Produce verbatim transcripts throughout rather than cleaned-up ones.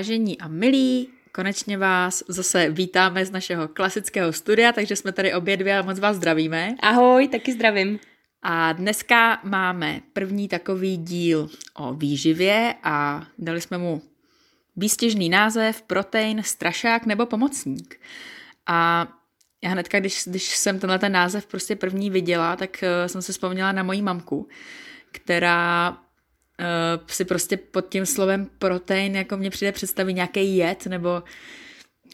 vážení a milí, konečně vás zase vítáme z našeho klasického studia, takže jsme tady obě dvě a moc vás zdravíme. Ahoj, taky zdravím. A dneska máme první takový díl o výživě a dali jsme mu výstižný název Protein, strašák nebo pomocník. A já hnedka, když, když jsem tenhle ten název prostě první viděla, tak jsem si vzpomněla na moji mamku, která Uh, si prostě pod tím slovem protein, jako mě přijde představit nějaký jed, nebo,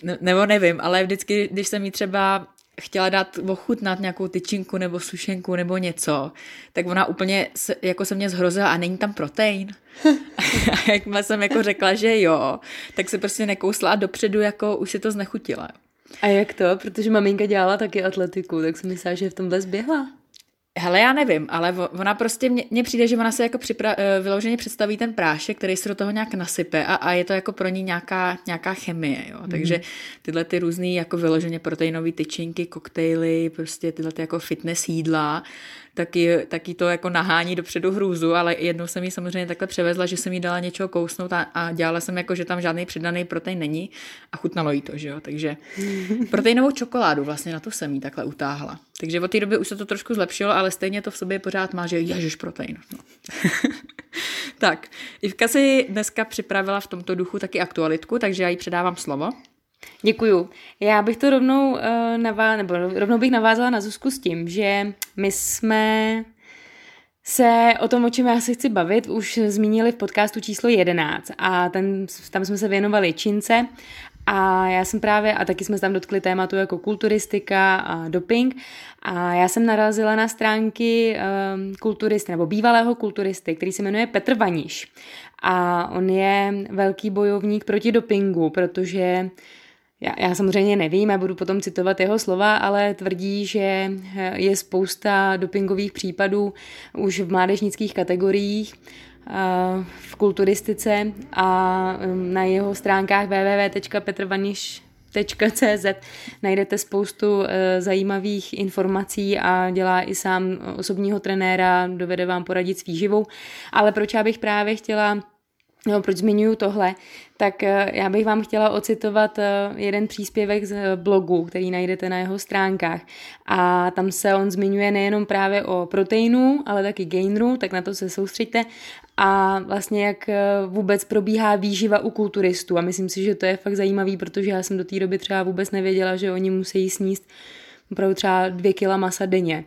ne, nebo nevím, ale vždycky, když jsem jí třeba chtěla dát ochutnat nějakou tyčinku nebo sušenku nebo něco, tak ona úplně se, jako se mě zhrozila a není tam protein. A jakmile jsem jako řekla, že jo, tak se prostě nekousla a dopředu jako už si to znechutila. A jak to? Protože maminka dělala taky atletiku, tak jsem myslela, že je v tomhle zběhla. Hele, já nevím, ale ona prostě, mně přijde, že ona se jako připra- vyloženě představí ten prášek, který se do toho nějak nasype a, a je to jako pro ní nějaká, nějaká chemie, jo. Mm. Takže tyhle ty různý jako vyloženě proteinové tyčinky, koktejly, prostě tyhle ty jako fitness jídla, taky, taky to jako nahání dopředu hrůzu, ale jednou jsem jí samozřejmě takhle převezla, že jsem jí dala něčeho kousnout a, a dělala jsem jako, že tam žádný přidaný protein není a chutnalo jí to, že jo. Takže proteinovou čokoládu vlastně na to jsem jí takhle utáhla. Takže od té doby už se to trošku zlepšilo, ale stejně to v sobě pořád má, že ježiš, protein. No. Tak, Ivka si dneska připravila v tomto duchu taky aktualitku, takže já jí předávám slovo. Děkuju. Já bych to rovnou, uh, navá- nebo rovnou bych navázala na Zuzku s tím, že my jsme se o tom, o čem já se chci bavit, už zmínili v podcastu číslo jedenáct a ten, tam jsme se věnovali čince. A já jsem právě, a taky jsme se tam dotkli tématu jako kulturistika a doping, a já jsem narazila na stránky um, kulturisty, nebo bývalého kulturisty, který se jmenuje Petr Vaníš. A on je velký bojovník proti dopingu, protože já, já samozřejmě nevím, já budu potom citovat jeho slova, ale tvrdí, že je spousta dopingových případů už v mládežnických kategoriích, v kulturistice, a na jeho stránkách w w w tečka petr vaniš tečka c z najdete spoustu zajímavých informací a dělá i sám osobního trenéra, dovede vám poradit s výživou. Ale proč já bych právě chtěla, no, proč zmiňuju tohle, tak já bych vám chtěla ocitovat jeden příspěvek z blogu, který najdete na jeho stránkách. A tam se on zmiňuje nejenom právě o proteinu, ale taky gainru, tak na to se soustřeďte. A vlastně jak vůbec probíhá výživa u kulturistů. A myslím si, že to je fakt zajímavý, protože já jsem do té doby třeba vůbec nevěděla, že oni musí sníst opravdu třeba dvě kila masa denně.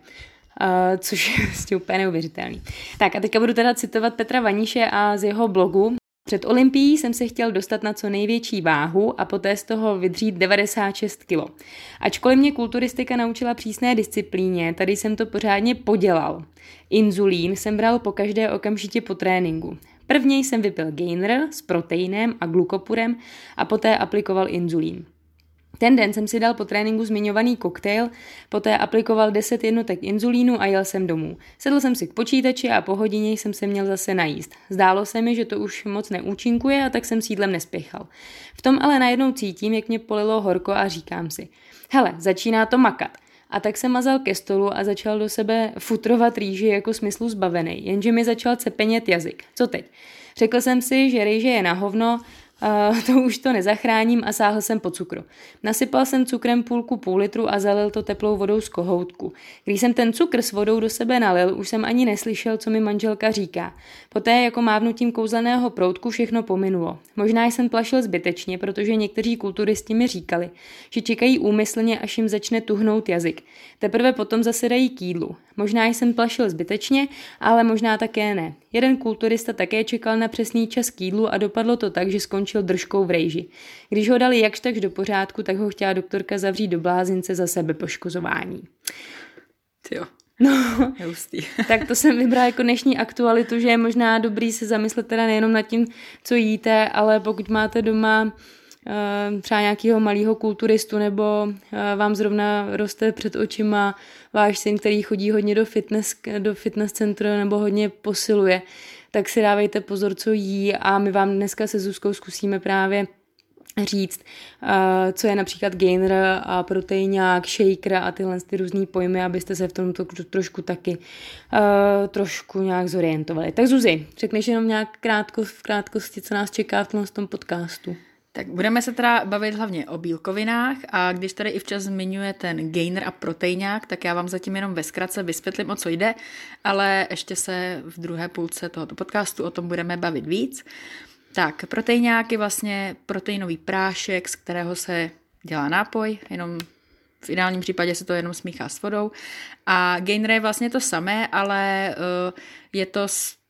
Uh, což je vlastně úplně neuvěřitelný. Tak a teďka budu teda citovat Petra Vaníše a z jeho blogu. Před olympií jsem se chtěl dostat na co největší váhu a poté z toho vydřít devadesát šest kilo. Ačkoliv mě kulturistika naučila přísné disciplíně, tady jsem to pořádně podělal. Inzulín jsem bral pokaždé okamžitě po tréninku. Prvně jsem vypil gainer s proteinem a glukopurem a poté aplikoval inzulín. Ten den jsem si dal po tréninku zmiňovaný koktejl, poté aplikoval deset jednotek inzulínu a jel jsem domů. Sedl jsem si k počítači a po hodině jsem se měl zase najíst. Zdálo se mi, že to už moc neúčinkuje, a tak jsem s jídlem nespěchal. V tom ale najednou cítím, jak mě polilo horko a říkám si, hele, začíná to makat. A tak jsem mazal ke stolu a začal do sebe futrovat rýži jako smyslu zbavený, jenže mi začal cepenět jazyk. Co teď? Řekl jsem si, že rýže je na hovno, Uh, to už to nezachráním, a sáhl jsem po cukru. Nasypal jsem cukrem půlku půl litru a zalil to teplou vodou z kohoutku. Když jsem ten cukr s vodou do sebe nalil, už jsem ani neslyšel, co mi manželka říká. Poté jako mávnutím kouzelného proutku všechno pominulo. Možná jsem plašil zbytečně, protože někteří kulturisti mi říkali, že čekají úmyslně, až jim začne tuhnout jazyk. Teprve potom zase dají k jídlu. Možná jsem plašil zbytečně, ale možná také ne. Jeden kulturista také čekal na přesný čas k jídlu a dopadlo to tak, že skončil držkou v rejži. Když ho dali jakž takž do pořádku, tak ho chtěla doktorka zavřít do blázince za sebepoškozování. Tyjo. No, tak to jsem vybrala jako dnešní aktualitu, že je možná dobrý se zamyslet teda nejenom nad tím, co jíte, ale pokud máte doma třeba nějakého malého kulturistu, nebo vám zrovna roste před očima váš syn, který chodí hodně do fitness, do fitness centru nebo hodně posiluje, tak si dávejte pozor, co jí, a my vám dneska se Zuzkou zkusíme právě říct, co je například gainer a proteinák, shaker a tyhle ty různý pojmy, abyste se v tom trošku taky trošku nějak zorientovali. Tak Zuzi, řekneš jenom nějak krátko, v krátkosti, co nás čeká v tom podcastu? Tak budeme se teda bavit hlavně o bílkovinách a když tady i včas zmiňuje ten gainer a proteinák, tak já vám zatím jenom ve zkratce vysvětlím, o co jde, ale ještě se v druhé půlce tohoto podcastu o tom budeme bavit víc. Tak proteinák je vlastně proteinový prášek, z kterého se dělá nápoj, jenom v ideálním případě se to jenom smíchá s vodou. A gainer je vlastně to samé, ale je to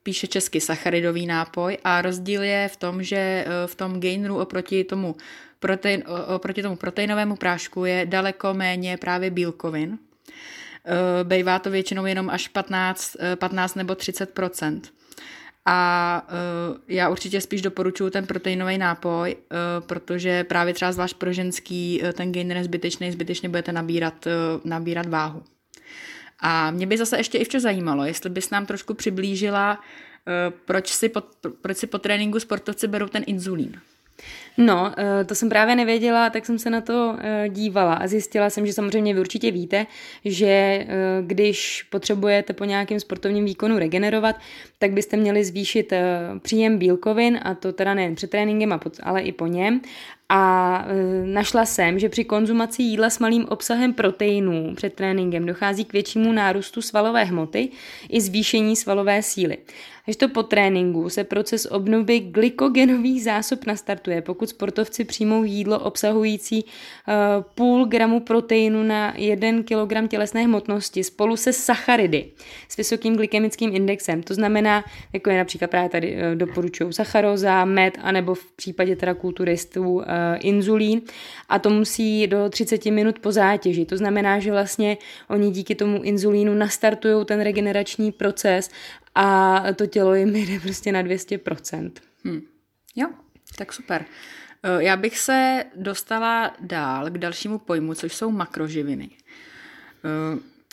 spíše česky sacharidový nápoj a rozdíl je v tom, že v tom gaineru oproti tomu, protein, oproti tomu proteinovému prášku je daleko méně právě bílkovin. Bejvá to většinou jenom až patnáct, patnáct nebo třicet procent. A já určitě spíš doporučuji ten proteinový nápoj, protože právě třeba zvlášť pro ženský ten gainer je zbytečný, zbytečně budete nabírat, nabírat váhu. A mě by zase ještě i včas zajímalo, jestli bys nám trošku přiblížila, proč si po, proč si po tréninku sportovci berou ten inzulín. No, to jsem právě nevěděla, tak jsem se na to dívala a zjistila jsem, že samozřejmě vy určitě víte, že když potřebujete po nějakém sportovním výkonu regenerovat, tak byste měli zvýšit příjem bílkovin, a to teda nejen před tréninkem, ale i po něm. A našla jsem, že při konzumaci jídla s malým obsahem proteinů před tréninkem dochází k většímu nárůstu svalové hmoty i zvýšení svalové síly. Až to po tréninku se proces obnovy glykogenových zásob nastartuje, pokud sportovci přijmou jídlo obsahující půl gramu proteinu na jeden kilogram tělesné hmotnosti spolu se sacharidy s vysokým glykemickým indexem. To znamená, jako je například právě tady doporučují sacharóza, med, anebo v případě teda kulturistů inzulín, a to musí do třicet minut po zátěži. To znamená, že vlastně oni díky tomu inzulínu nastartují ten regenerační proces a to tělo jim jde prostě na dvě stě procent. Hmm. Jo, tak super. Já bych se dostala dál k dalšímu pojmu, což jsou makroživiny.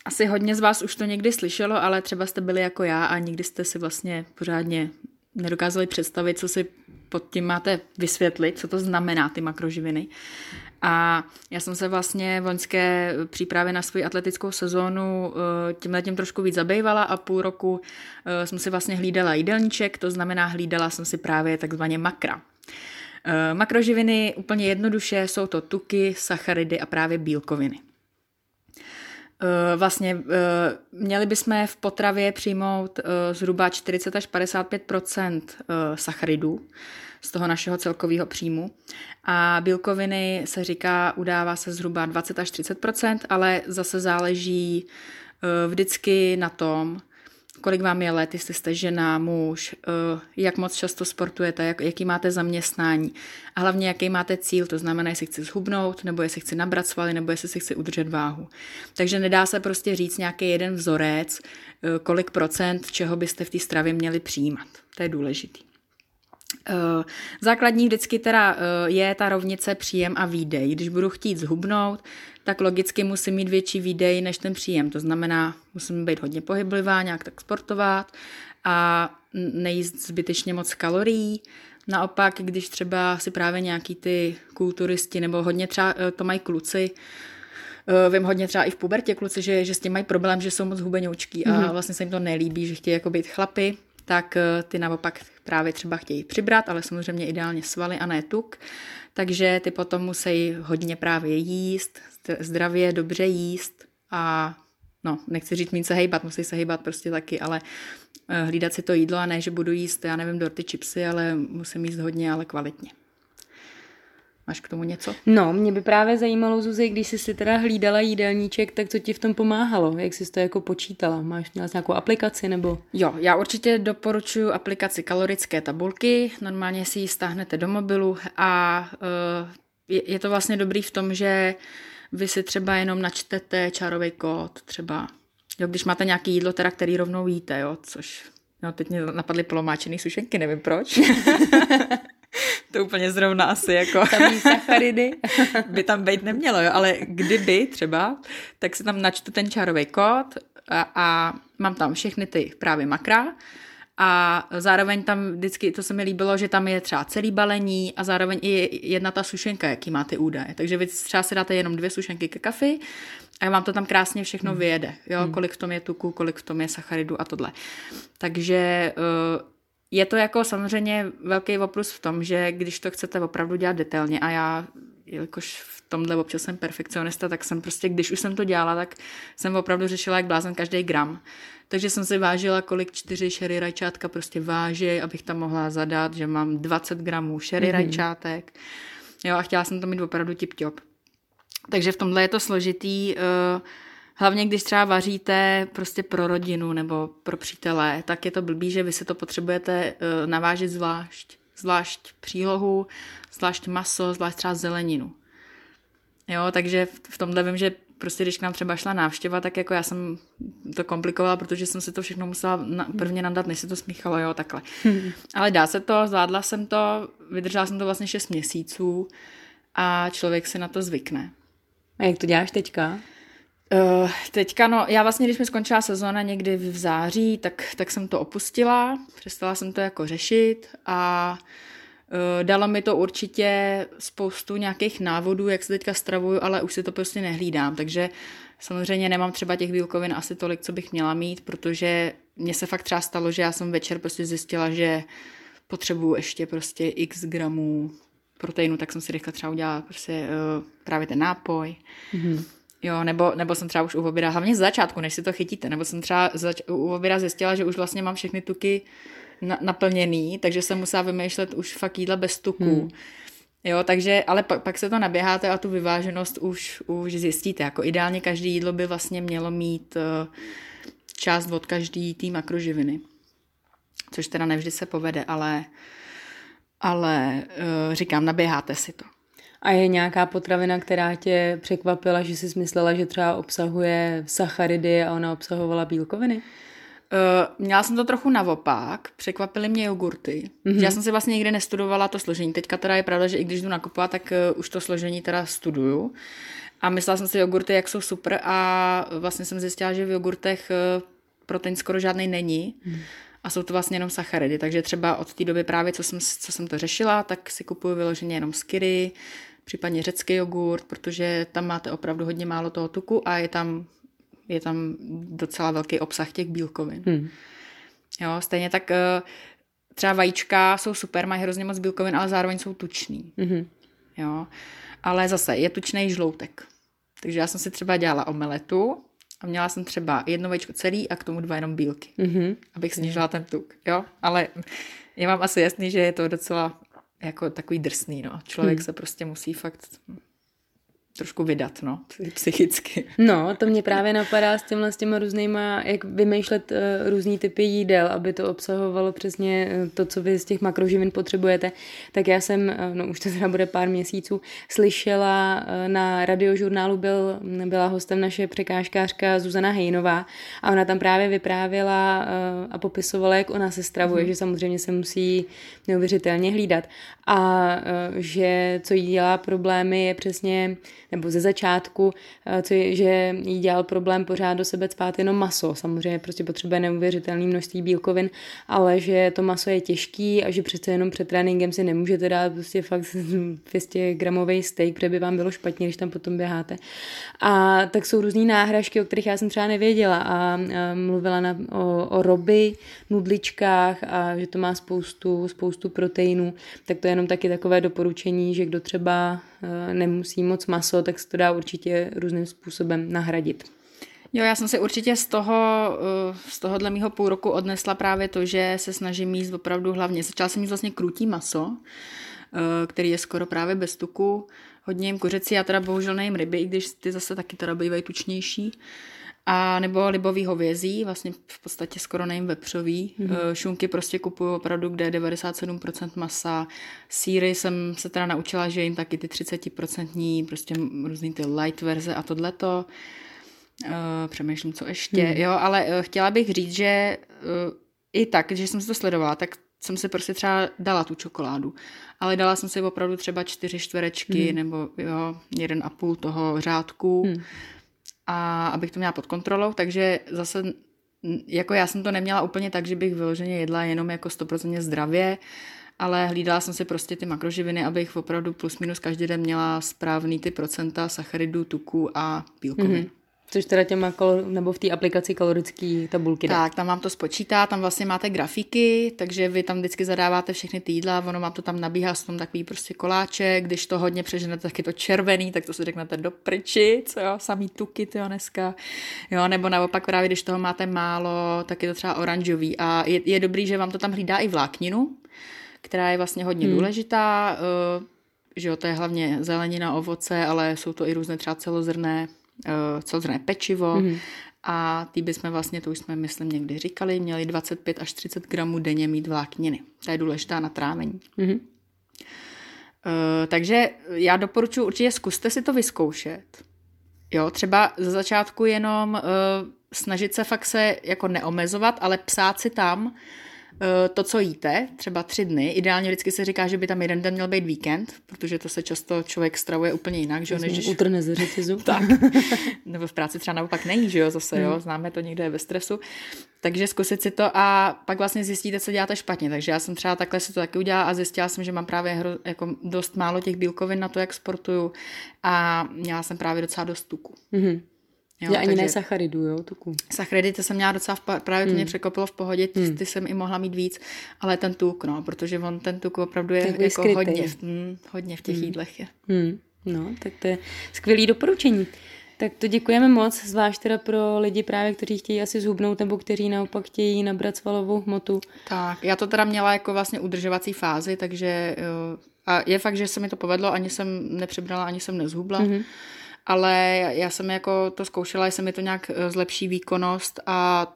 Asi hodně z vás už to někdy slyšelo, ale třeba jste byli jako já a nikdy jste si vlastně pořádně nedokázali představit, co si pod tím máte vysvětlit, co to znamená ty makroživiny. A já jsem se vlastně v loňské přípravě na svou atletickou sezónu tímhletím trošku víc zabývala a půl roku jsem si vlastně hlídala jídelníček, to znamená hlídala jsem si právě takzvaně makra. Makroživiny úplně jednoduše jsou to tuky, sacharidy a právě bílkoviny. Vlastně měli bychom v potravě přijmout zhruba čtyřicet až padesát pět procent sacharidů z toho našeho celkového příjmu a bílkoviny se říká, udává se zhruba dvacet až třicet procent, ale zase záleží vždycky na tom, kolik vám je let, jestli jste žena, muž, jak moc často sportujete, jak, jaký máte zaměstnání a hlavně jaký máte cíl, to znamená, jestli chci zhubnout, nebo jestli chci nabrat svaly, nebo jestli si chci udržet váhu. Takže nedá se prostě říct nějaký jeden vzorec, kolik procent čeho byste v té stravě měli přijímat. To je důležitý. Základní vždycky teda je ta rovnice příjem a výdej. Když budu chtít zhubnout, tak logicky musím mít větší výdej než ten příjem. To znamená, musím být hodně pohyblivá, nějak tak sportovat a nejíst zbytečně moc kalorií. Naopak, když třeba si právě nějaký ty kulturisti, nebo hodně třeba to mají kluci, vím hodně třeba i v pubertě kluci, že, že s tím mají problém, že jsou moc hubenoučký a mm-hmm. vlastně se jim to nelíbí, že chtějí jako být chlapi, tak ty naopak právě třeba chtějí přibrat, ale samozřejmě ideálně svaly a ne tuk, takže ty potom musí hodně právě jíst, zdravě, dobře jíst a no, nechci říct mít se hejbat, musí se hejbat prostě taky, ale hlídat si to jídlo a ne, že budu jíst, já nevím, dorty, chipsy, ale musím jíst hodně, ale kvalitně. Máš k tomu něco? No, mě by právě zajímalo, Zuzi, když jsi si teda hlídala jídelníček, tak co ti v tom pomáhalo? Jak jsi to jako počítala? Máš nějakou aplikaci nebo? Jo, já určitě doporučuji aplikaci kalorické tabulky, normálně si ji stáhnete do mobilu a je, je to vlastně dobrý v tom, že vy si třeba jenom načtete čárový kód, třeba, jo, když máte nějaké jídlo, teda, který rovnou jíte, jo, což, no, teď mě napadly polomáčený sušenky, nevím proč. To úplně zrovna asi jako... Tam sacharidy. By tam být nemělo, jo, ale kdyby třeba, tak si tam načtu ten čárový kód a, a mám tam všechny ty právě makra a zároveň tam vždycky, to se mi líbilo, že tam je třeba celý balení a zároveň i jedna ta sušenka, jaký má ty údaje. Takže vy třeba si dáte jenom dvě sušenky ke kafi a vám to tam krásně všechno hmm. vyjede. Jo, kolik v tom je tuku, kolik v tom je sacharidu a tohle. Takže... Uh, Je to jako samozřejmě velký oprus v tom, že když to chcete opravdu dělat detailně, a já, jelikož v tomhle občas jsem perfekcionista, tak jsem prostě, když už jsem to dělala, tak jsem opravdu řešila jak blázen každý gram. Takže jsem si vážila, kolik čtyři sherry rajčátka prostě váží, abych tam mohla zadat, že mám dvacet gramů sherry mm-hmm. rajčátek. Jo, a chtěla jsem to mít opravdu tip-top. Takže v tomhle je to složitý, uh, hlavně když třeba vaříte prostě pro rodinu nebo pro přítele, tak je to blbý, že vy si to potřebujete uh, navážit zvlášť. Zvlášť přílohu, zvlášť maso, zvlášť třeba zeleninu. Jo, takže v tomhle vím, že prostě když k nám třeba šla návštěva, tak jako já jsem to komplikovala, protože jsem si to všechno musela na, prvně nadat, než se to smíchalo, jo, takhle. Hmm. Ale dá se to, zvládla jsem to, vydržela jsem to vlastně šest měsíců a člověk si na to zvykne. A jak to děláš teďka? Uh, teďka, no, já vlastně, když mi skončila sezóna někdy v září, tak, tak jsem to opustila, přestala jsem to jako řešit a uh, dalo mi to určitě spoustu nějakých návodů, jak se teďka stravuju, ale už si to prostě nehlídám, takže samozřejmě nemám třeba těch bílkovin asi tolik, co bych měla mít, protože mně se fakt třeba stalo, že já jsem večer prostě zjistila, že potřebuju ještě prostě x gramů proteinu, tak jsem si rychle třeba udělala prostě uh, právě ten nápoj. Mm-hmm. Jo, nebo, nebo jsem třeba už u oběda, hlavně z začátku, než si to chytíte, nebo jsem třeba zač- u oběda zjistila, že už vlastně mám všechny tuky na- naplněný, takže jsem musela vymýšlet už fakt jídla bez tuků. Hmm. Jo, takže, ale pak, pak se to naběháte a tu vyváženost už, už zjistíte. Jako ideálně každé jídlo by vlastně mělo mít uh, část od každý té makroživiny, což teda nevždy se povede, ale, ale uh, říkám, naběháte si to. A je nějaká potravina, která tě překvapila, že jsi myslela, že třeba obsahuje sacharidy a ona obsahovala bílkoviny? Uh, měla jsem to trochu naopak. Překvapily mě jogurty. Mm-hmm. Já jsem si vlastně nikdy nestudovala to složení. Teďka teda je pravda, že i když jdu nakupovat, tak uh, už to složení teda studuju. A myslela jsem si jogurty, jak jsou super, a vlastně jsem zjistila, že v jogurtech uh, protein skoro žádnej není. Mm. A jsou to vlastně jenom sacharidy, takže třeba od té doby právě, co jsem, co jsem to řešila, tak si kupuju vyloženě jenom skyry, případně řecký jogurt, protože tam máte opravdu hodně málo toho tuku a je tam, je tam docela velký obsah těch bílkovin. Hmm. Jo, stejně tak třeba vajíčka jsou super, mají hrozně moc bílkovin, ale zároveň jsou tučný. Hmm. Jo, ale zase je tučnej žloutek. Takže já jsem si třeba dělala omeletu, a měla jsem třeba jedno vajíčko celý a k tomu dva jenom bílky, mm-hmm. abych snížila ten tuk, jo, ale je mám asi jasný, že je to docela jako takový drsný, no, člověk mm. se prostě musí fakt trošku vydat, no, psychicky. No, to mě právě napadá s těmhle s těma různýma, jak vymýšlet uh, různý typy jídel, aby to obsahovalo přesně to, co vy z těch makroživin potřebujete. Tak já jsem, no už to teda bude pár měsíců, slyšela uh, na radiožurnálu byl, byla hostem naše překážkářka Zuzana Hejnová a ona tam právě vyprávěla uh, a popisovala, jak ona se stravuje, mm. že samozřejmě se musí neuvěřitelně hlídat a uh, že co jí dělá problémy je přesně nebo ze začátku, co je, že jí dělal problém pořád do sebe cpát jenom maso. Samozřejmě prostě potřebuje neuvěřitelné množství bílkovin, ale že to maso je těžký a že přece jenom před tréninkem si nemůžete dát prostě fakt dvě stě gramový steak, protože by vám bylo špatně, když tam potom běháte. A tak jsou různý náhražky, o kterých já jsem třeba nevěděla a mluvila na, o, o roby, nudličkách a že to má spoustu, spoustu proteinů. Tak to je jenom taky takové doporučení, že kdo třeba nemusí moc maso, tak se to dá určitě různým způsobem nahradit. Jo, já jsem si určitě z toho, z tohohle mýho půl roku odnesla právě to, že se snažím jíst opravdu hlavně. Začala jsem jíst vlastně krutí maso, který je skoro právě bez tuku. Hodně jim kuřecí, já teda bohužel nejím ryby, i když ty zase taky teda bývají tučnější. A nebo libový hovězí, vlastně v podstatě skoro nejím vepřový. Mm-hmm. Šunky prostě kupuju opravdu, kde je devadesát sedm procent masa. Sýry jsem se teda naučila, že jim taky ty třicet procent prostě různý ty light verze a tohleto. Přemýšlím, co ještě. Mm-hmm. Jo, ale chtěla bych říct, že i tak, když jsem si to sledovala, tak jsem si prostě třeba dala tu čokoládu. Ale dala jsem si opravdu třeba čtyři čtverečky mm-hmm. nebo jo, jeden a půl toho řádku. Mm. A abych to měla pod kontrolou, takže zase, jako já jsem to neměla úplně tak, že bych vyloženě jedla jenom jako sto procent zdravě, ale hlídala jsem si prostě ty makroživiny, abych opravdu plus minus každý den měla správný ty procenta sacharidů, tuků a bílkovin. Mm-hmm. Což teda tě má kalor, nebo v té aplikaci kalorické tabulky. Tak, tam vám to spočítá, tam vlastně máte grafiky, takže vy tam vždycky zadáváte všechny ty jídla, ono vám to tam nabíhá, jsou tam takový prostě koláček, když to hodně přeženete, tak je to červený, tak to si řeknete do prčic, jo, samý tuky, tyjo, dneska. Jo, nebo naopak právě, když toho máte málo, tak je to třeba oranžový a je, je dobrý, že vám to tam hlídá i vlákninu, která je vlastně hodně hmm. důležitá, že jo, to je hlavně zelenina, ovoce, ale jsou to i různé třeba celozrné, celozrné pečivo mm-hmm. a ty bychom vlastně, to už jsme myslím někdy říkali, měli dvacet pět až třicet gramů denně mít vlákniny. To je důležitá na trávení. Mm-hmm. Uh, takže já doporučuji určitě, zkuste si to vyzkoušet. Jo, třeba ze začátku jenom uh, snažit se fakt se jako neomezovat, ale psát si tam to, co jíte, třeba tři dny. Ideálně vždycky se říká, že by tam jeden den měl být víkend, protože to se často člověk stravuje úplně jinak, že jo, než utrne ze řetězu. Tak. Nebo v práci třeba naopak nejí, že jo, zase, jo, známe to, někde je ve stresu. Takže zkusit si to a pak vlastně zjistíte, co děláte špatně. Takže já jsem třeba takhle si to taky udělala a zjistila jsem, že mám právě hro, jako dost málo těch bílkovin na to, jak sportuju, a měla jsem právě docela dost tuku. Mm-hmm. Jo, já ani takže... ne sacharidu, jo, tuku. Sacharidy, to jsem měla docela, v, právě to mě mm. překopilo v pohodě, ty, ty jsem i mohla mít víc, ale ten tuk, no, protože on ten tuk opravdu je takový jako hodně, mm, hodně v těch mm. jídlech je. Mm. No, tak to je skvělý doporučení. Tak to děkujeme moc, zvlášť teda pro lidi právě, kteří chtějí asi zhubnout nebo kteří naopak chtějí nabrat svalovou hmotu. Tak, já to teda měla jako vlastně udržovací fázi, takže a je fakt, že se mi to povedlo, ani jsem nepřibrala, ani jsem nezhubla. Mm-hmm. Ale já jsem jako to zkoušela, jestli mi to nějak zlepší výkonnost, a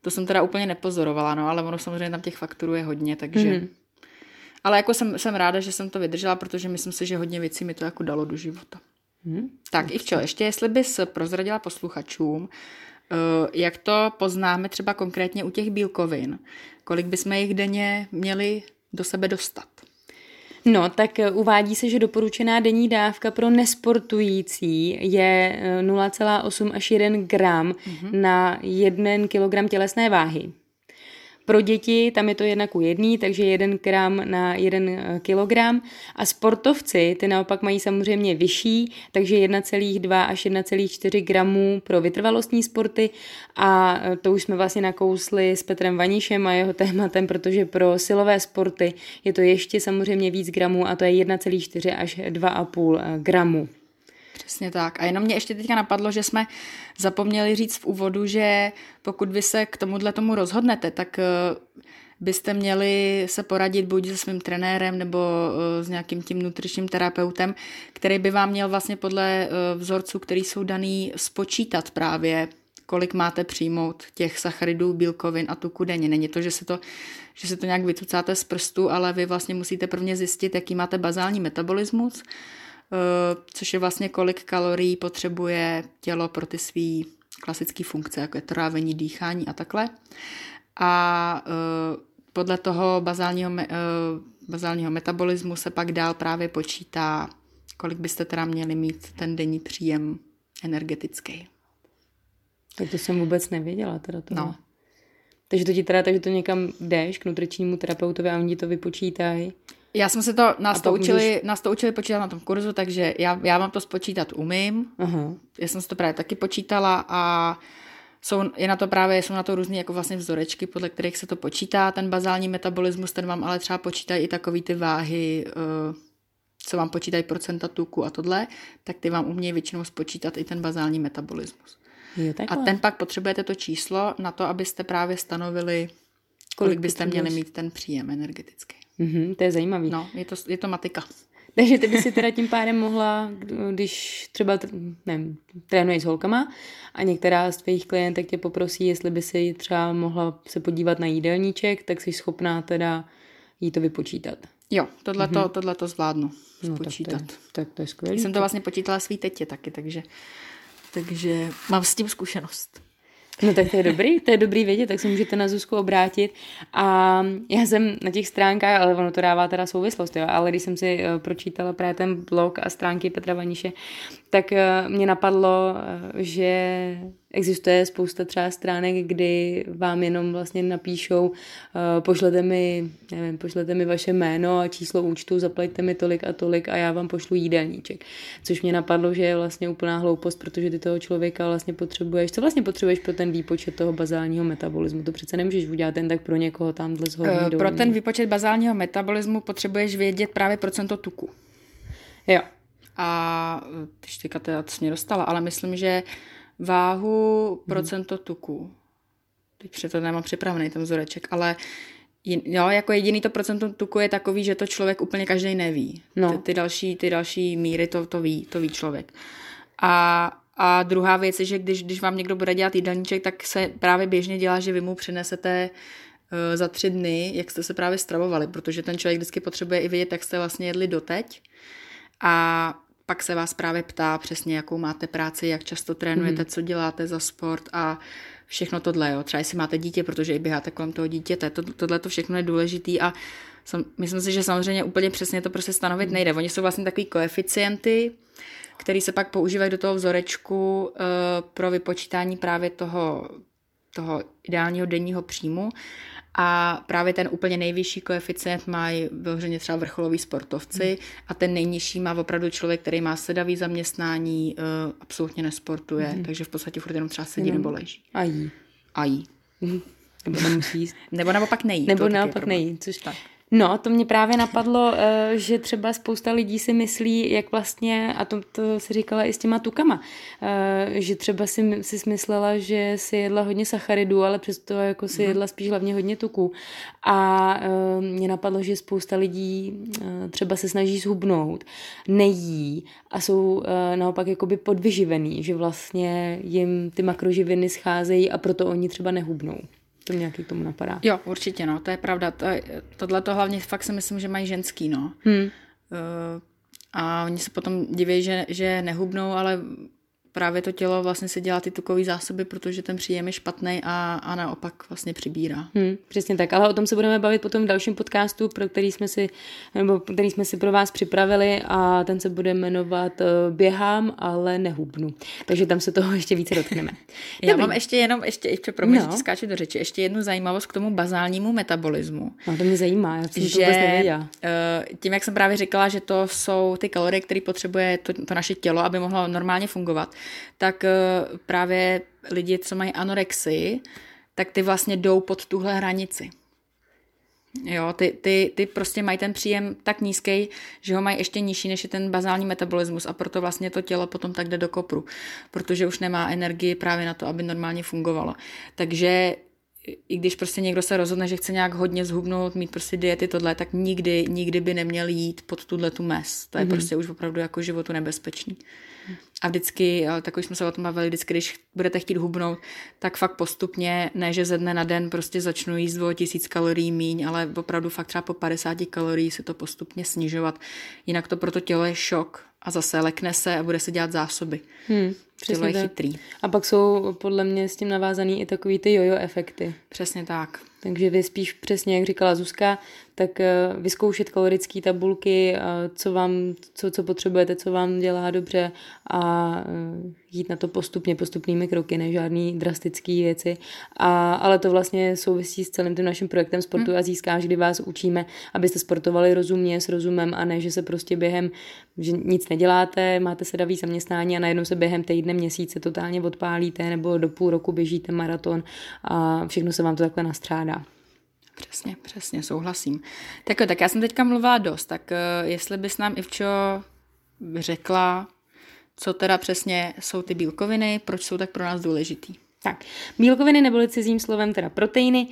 to jsem teda úplně nepozorovala, no, ale ono samozřejmě tam těch faktorů je hodně, takže... Mm-hmm. Ale jako jsem, jsem ráda, že jsem to vydržela, protože myslím si, že hodně věcí mi to jako dalo do života. Mm-hmm. Tak i včo, ještě jestli bys prozradila posluchačům, jak to poznáme třeba konkrétně u těch bílkovin, kolik bychom jich denně měli do sebe dostat? No, tak uvádí se, že doporučená denní dávka pro nesportující je nula celá osm až jeden gram mm-hmm. na jeden kilogram tělesné váhy. Pro děti tam je to jedna ku jedný, takže jeden gram na jeden kilogram. A sportovci, ty naopak mají samozřejmě vyšší, takže jedna celá dva až jedna celá čtyři gramů pro vytrvalostní sporty. A to už jsme vlastně nakousli s Petrem Vaníšem a jeho tématem, protože pro silové sporty je to ještě samozřejmě víc gramů, a to je jedna celá čtyři až dva celá pět gramu. Přesně tak. A jenom mě ještě teďka napadlo, že jsme zapomněli říct v úvodu, že pokud vy se k tomuhle tomu rozhodnete, tak byste měli se poradit buď se svým trenérem nebo s nějakým tím nutričním terapeutem, který by vám měl vlastně podle vzorců, který jsou daný, spočítat právě, kolik máte přijmout těch sacharidů, bílkovin a tuku denně. Není to, že se to, že se to nějak vycucáte z prstu, ale vy vlastně musíte prvně zjistit, jaký máte bazální metabolismus, což je vlastně kolik kalorií potřebuje tělo pro ty svý klasické funkce, jako je trávení, dýchání a takhle. A podle toho bazálního, bazálního metabolismu se pak dál právě počítá, kolik byste teda měli mít ten denní příjem energetický. Tak to jsem vůbec nevěděla teda tohle. No. Takže to ti teda, takže to někam jdeš k nutričnímu terapeutovi a oni to vypočítají. Já jsem se to, nás to, učili, můžeš... nás to učili počítat na tom kurzu, takže já, já vám to spočítat umím. Aha. Já jsem si to právě taky počítala a jsou, je na to právě, jsou na to různý jako vlastně vzorečky, podle kterých se to počítá. Ten bazální metabolismus, ten vám ale třeba počítají i takový ty váhy, co vám počítají procenta tuku a tohle, tak ty vám umějí většinou spočítat i ten bazální metabolismus. Jo, a ten pak potřebujete to číslo na to, abyste právě stanovili, kolik byste měli mít ten příjem energetický. Mm-hmm, to je zajímavý. No, je to, je to matika. Takže ty by si teda tím pádem mohla, když třeba nevím, trénuješ s holkama a některá z tvých klientek tě poprosí, jestli by si třeba mohla se podívat na jídelníček, tak jsi schopná teda jí to vypočítat. Jo, tohleto, mm-hmm. tohleto zvládnu spočítat. No, tak, to je, tak to je skvělý. Jsem to vlastně počítala svý tetě taky, takže, takže mám s tím zkušenost. No tak to je dobrý, to je dobrý vědět, tak se můžete na Zuzku obrátit. A já jsem na těch stránkách, ale ono to dává teda souvislost, jo, ale když jsem si pročítala právě ten blog a stránky Petra Vaníše, tak mě napadlo, že Existuje spousta třeba stránek, kdy vám jenom vlastně napíšou, uh, pošlete mi, nevím, pošlete mi vaše jméno a číslo účtu, zaplaťte mi tolik a tolik a já vám pošlu jídelníček. Což mě napadlo, že je vlastně úplná hloupost, protože ty toho člověka vlastně potřebuješ. Co vlastně potřebuješ pro ten výpočet toho bazálního metabolismu? To přece nemůžeš udělat jen tak pro někoho tamhle z horní dolů. Pro ten výpočet bazálního metabolismu potřebuješ vědět právě procento tuku. Jo. A ještě teda jsi mě dostala, ale myslím, že váhu, procento tuku. Teď přeto nemám připravený ten vzoreček, ale jin, jo, jako jediný to procento tuku je takový, že to člověk úplně každý neví. No. Ty, ty, další, ty další míry to, to ví, to ví člověk. A, a druhá věc je, že když, když vám někdo bude dělat jídelníček, tak se právě běžně dělá, že vy mu přinesete uh, za tři dny, jak jste se právě stravovali, protože ten člověk vždycky potřebuje i vědět, jak jste vlastně jedli doteď. A pak se vás právě ptá přesně, jakou máte práci, jak často trénujete, co děláte za sport a všechno tohle. Jo. Třeba jestli máte dítě, protože i běháte kolem toho dítěte. To, tohle to všechno je důležitý a sam, myslím si, že samozřejmě úplně přesně to prostě stanovit nejde. Oni jsou vlastně takový koeficienty, který se pak používají do toho vzorečku uh, pro vypočítání právě toho, toho ideálního denního příjmu. A právě ten úplně nejvyšší koeficient mají vyloženě třeba vrcholoví sportovci a ten nejnižší má opravdu člověk, který má sedavý zaměstnání, uh, absolutně nesportuje, mm. takže v podstatě furt jenom třeba sedí jenom nebo leží. A jí. A jí. Mm. Nebo nemusí jíst. Nebo naopak nejí. Nebo naopak nejí, což tak. No, to mě právě napadlo, že třeba spousta lidí si myslí, jak vlastně, a to, to si říkala i s těma tukama, že třeba si, si smyslela, že si jedla hodně sacharidů, ale přesto jako si jedla spíš hlavně hodně tuků. A mě napadlo, že spousta lidí třeba se snaží zhubnout, nejí a jsou naopak jakoby podvyživený, že vlastně jim ty makroživiny scházejí a proto oni třeba nehubnou. To mě nějaký k tomu napadá. Jo, určitě, no, to je pravda. To, tohle to hlavně fakt si myslím, že mají ženský, no. Hmm. Uh, a oni se potom diví, že, že nehubnou, ale právě to tělo vlastně se dělá ty tukové zásoby, protože ten příjem je špatný a, a naopak vlastně přibírá. Hmm, přesně tak, ale o tom se budeme bavit potom v dalším podcastu, pro který jsme si, nebo který jsme si pro vás připravili a ten se bude jmenovat Běhám, ale nehubnu. Takže tam se toho ještě více dotkneme. Já Dobrý. Mám ještě jenom, ještě, ještě promiň, no. skáču do řeči, ještě jednu zajímavost k tomu bazálnímu metabolismu. No, to mě zajímá, já jsem že, to vůbec nevěděla. Tím, jak jsem právě říkala, že to jsou ty kalorie, které potřebuje to, to naše tělo, aby mohlo normálně fungovat, tak právě lidi, co mají anorexii, tak ty vlastně jdou pod tuhle hranici. Jo, ty, ty, ty prostě mají ten příjem tak nízký, že ho mají ještě nižší, než je ten bazální metabolismus a proto vlastně to tělo potom tak jde do kopru, protože už nemá energii právě na to, aby normálně fungovalo. Takže i když prostě někdo se rozhodne, že chce nějak hodně zhubnout, mít prostě diety tohle, tak nikdy, nikdy by neměl jít pod tuhle tu mez. To je mm-hmm. prostě už opravdu jako životu nebezpečný. A vždycky, tak už jsme se o tom bavili, vždycky, když budete chtít hubnout, tak fakt postupně, ne že ze dne na den prostě začnu jíst o tisíc kalorií míň, ale opravdu fakt třeba po padesát kalorií se to postupně snižovat. Jinak to pro to tělo je šok. A zase lekne se a bude se dělat zásoby. Hmm, tělo je chytrý. A pak jsou podle mě s tím navázaný i takový ty jojo efekty. Přesně tak. Takže vy spíš přesně, jak říkala Zuzka, tak vyzkoušet kalorické tabulky, co vám, co, co potřebujete, co vám dělá dobře a jít na to postupně, postupnými kroky, ne žádný drastické věci. A, ale to vlastně souvisí s celým tím naším projektem Sportu hmm. a získáš, kdy vás učíme, abyste sportovali rozumně, s rozumem a ne, že se prostě během, že nic neděláte, máte sedavý zaměstnání a najednou se během týdne, měsíce totálně odpálíte nebo do půl roku běžíte maraton a všechno se vám to takhle nastřádá. Přesně, přesně, souhlasím. Tak jo, tak já jsem teďka mluvila dost, tak uh, jestli bys nám, Ivčo, řekla, co teda přesně jsou ty bílkoviny, proč jsou tak pro nás důležitý? Tak, bílkoviny neboli cizím slovem teda proteiny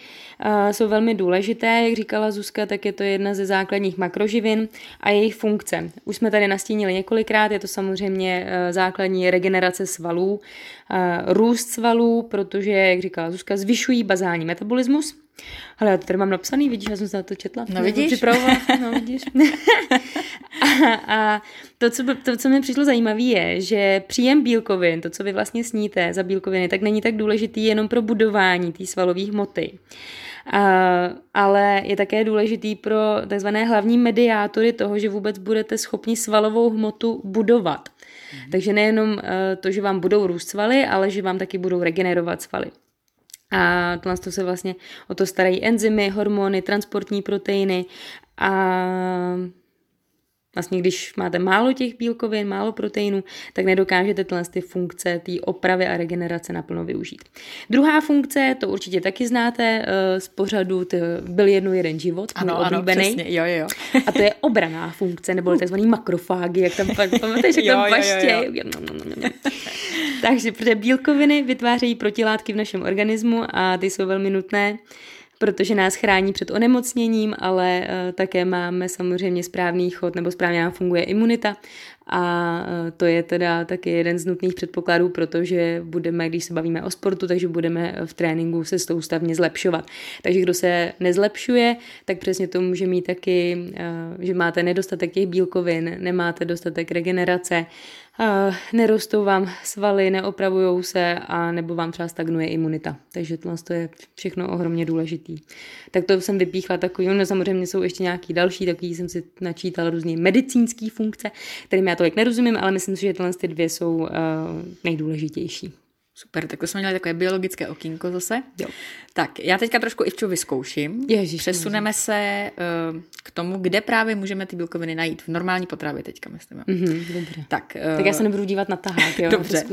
uh, jsou velmi důležité, jak říkala Zuzka, tak je to jedna ze základních makroživin a jejich funkce. Už jsme tady nastínili několikrát, je to samozřejmě uh, základní regenerace svalů, uh, růst svalů, protože, jak říkala Zuzka, zvyšují bazální metabolismus. Ale já to tady mám napsaný, vidíš, já jsem se na to četla. No vidíš. No vidíš. a a to, co, to, co mi přišlo zajímavé, je, že příjem bílkovin, to, co vy vlastně sníte za bílkoviny, tak není tak důležitý jenom pro budování té svalové hmoty. A, ale je také důležitý pro takzvané hlavní mediátory toho, že vůbec budete schopni svalovou hmotu budovat. Mm-hmm. Takže nejenom to, že vám budou růst svaly, ale že vám taky budou regenerovat svaly. A to se vlastně o to starají enzymy, hormony, transportní proteiny a vlastně když máte málo těch bílkovin, málo proteinů, tak nedokážete tyhle ty funkce, ty opravy a regenerace naplno využít. Druhá funkce, to určitě taky znáte z pořadu Byl jednou jeden život, můj ano, oblíbený. Ano, jo, jo. A to je obraná funkce, nebo tzv. makrofágy, jak tam pamatuješ, jak tam paštěj. Takže protože bílkoviny vytvářejí protilátky v našem organismu a ty jsou velmi nutné, protože nás chrání před onemocněním, ale uh, také máme samozřejmě správný chod, nebo správně nám funguje imunita a uh, to je teda taky jeden z nutných předpokladů, protože budeme, když se bavíme o sportu, takže budeme v tréninku se soustavně zlepšovat. Takže kdo se nezlepšuje, tak přesně to může mít taky, uh, že máte nedostatek těch bílkovin, nemáte dostatek regenerace, Uh, nerostou vám svaly, neopravujou se a nebo vám třeba stagnuje imunita. Takže to je všechno ohromně důležitý. Tak to jsem vypíchla takový, no samozřejmě jsou ještě nějaký další, takový jsem si načítala různé medicínský funkce, kterým já tolik nerozumím, ale myslím si, že tyhle ty dvě jsou uh, nejdůležitější. Super, tak to jsme měli takové biologické okýnko zase. Jo. Tak, já teďka trošku Ivču vyzkouším. Ježiš, Přesuneme ježiš. se uh, k tomu, kde právě můžeme ty bílkoviny najít. V normální potravě teďka, myslím. Mm-hmm, dobře. Tak, uh, tak já se nebudu dívat na tahák, jo? Dobře.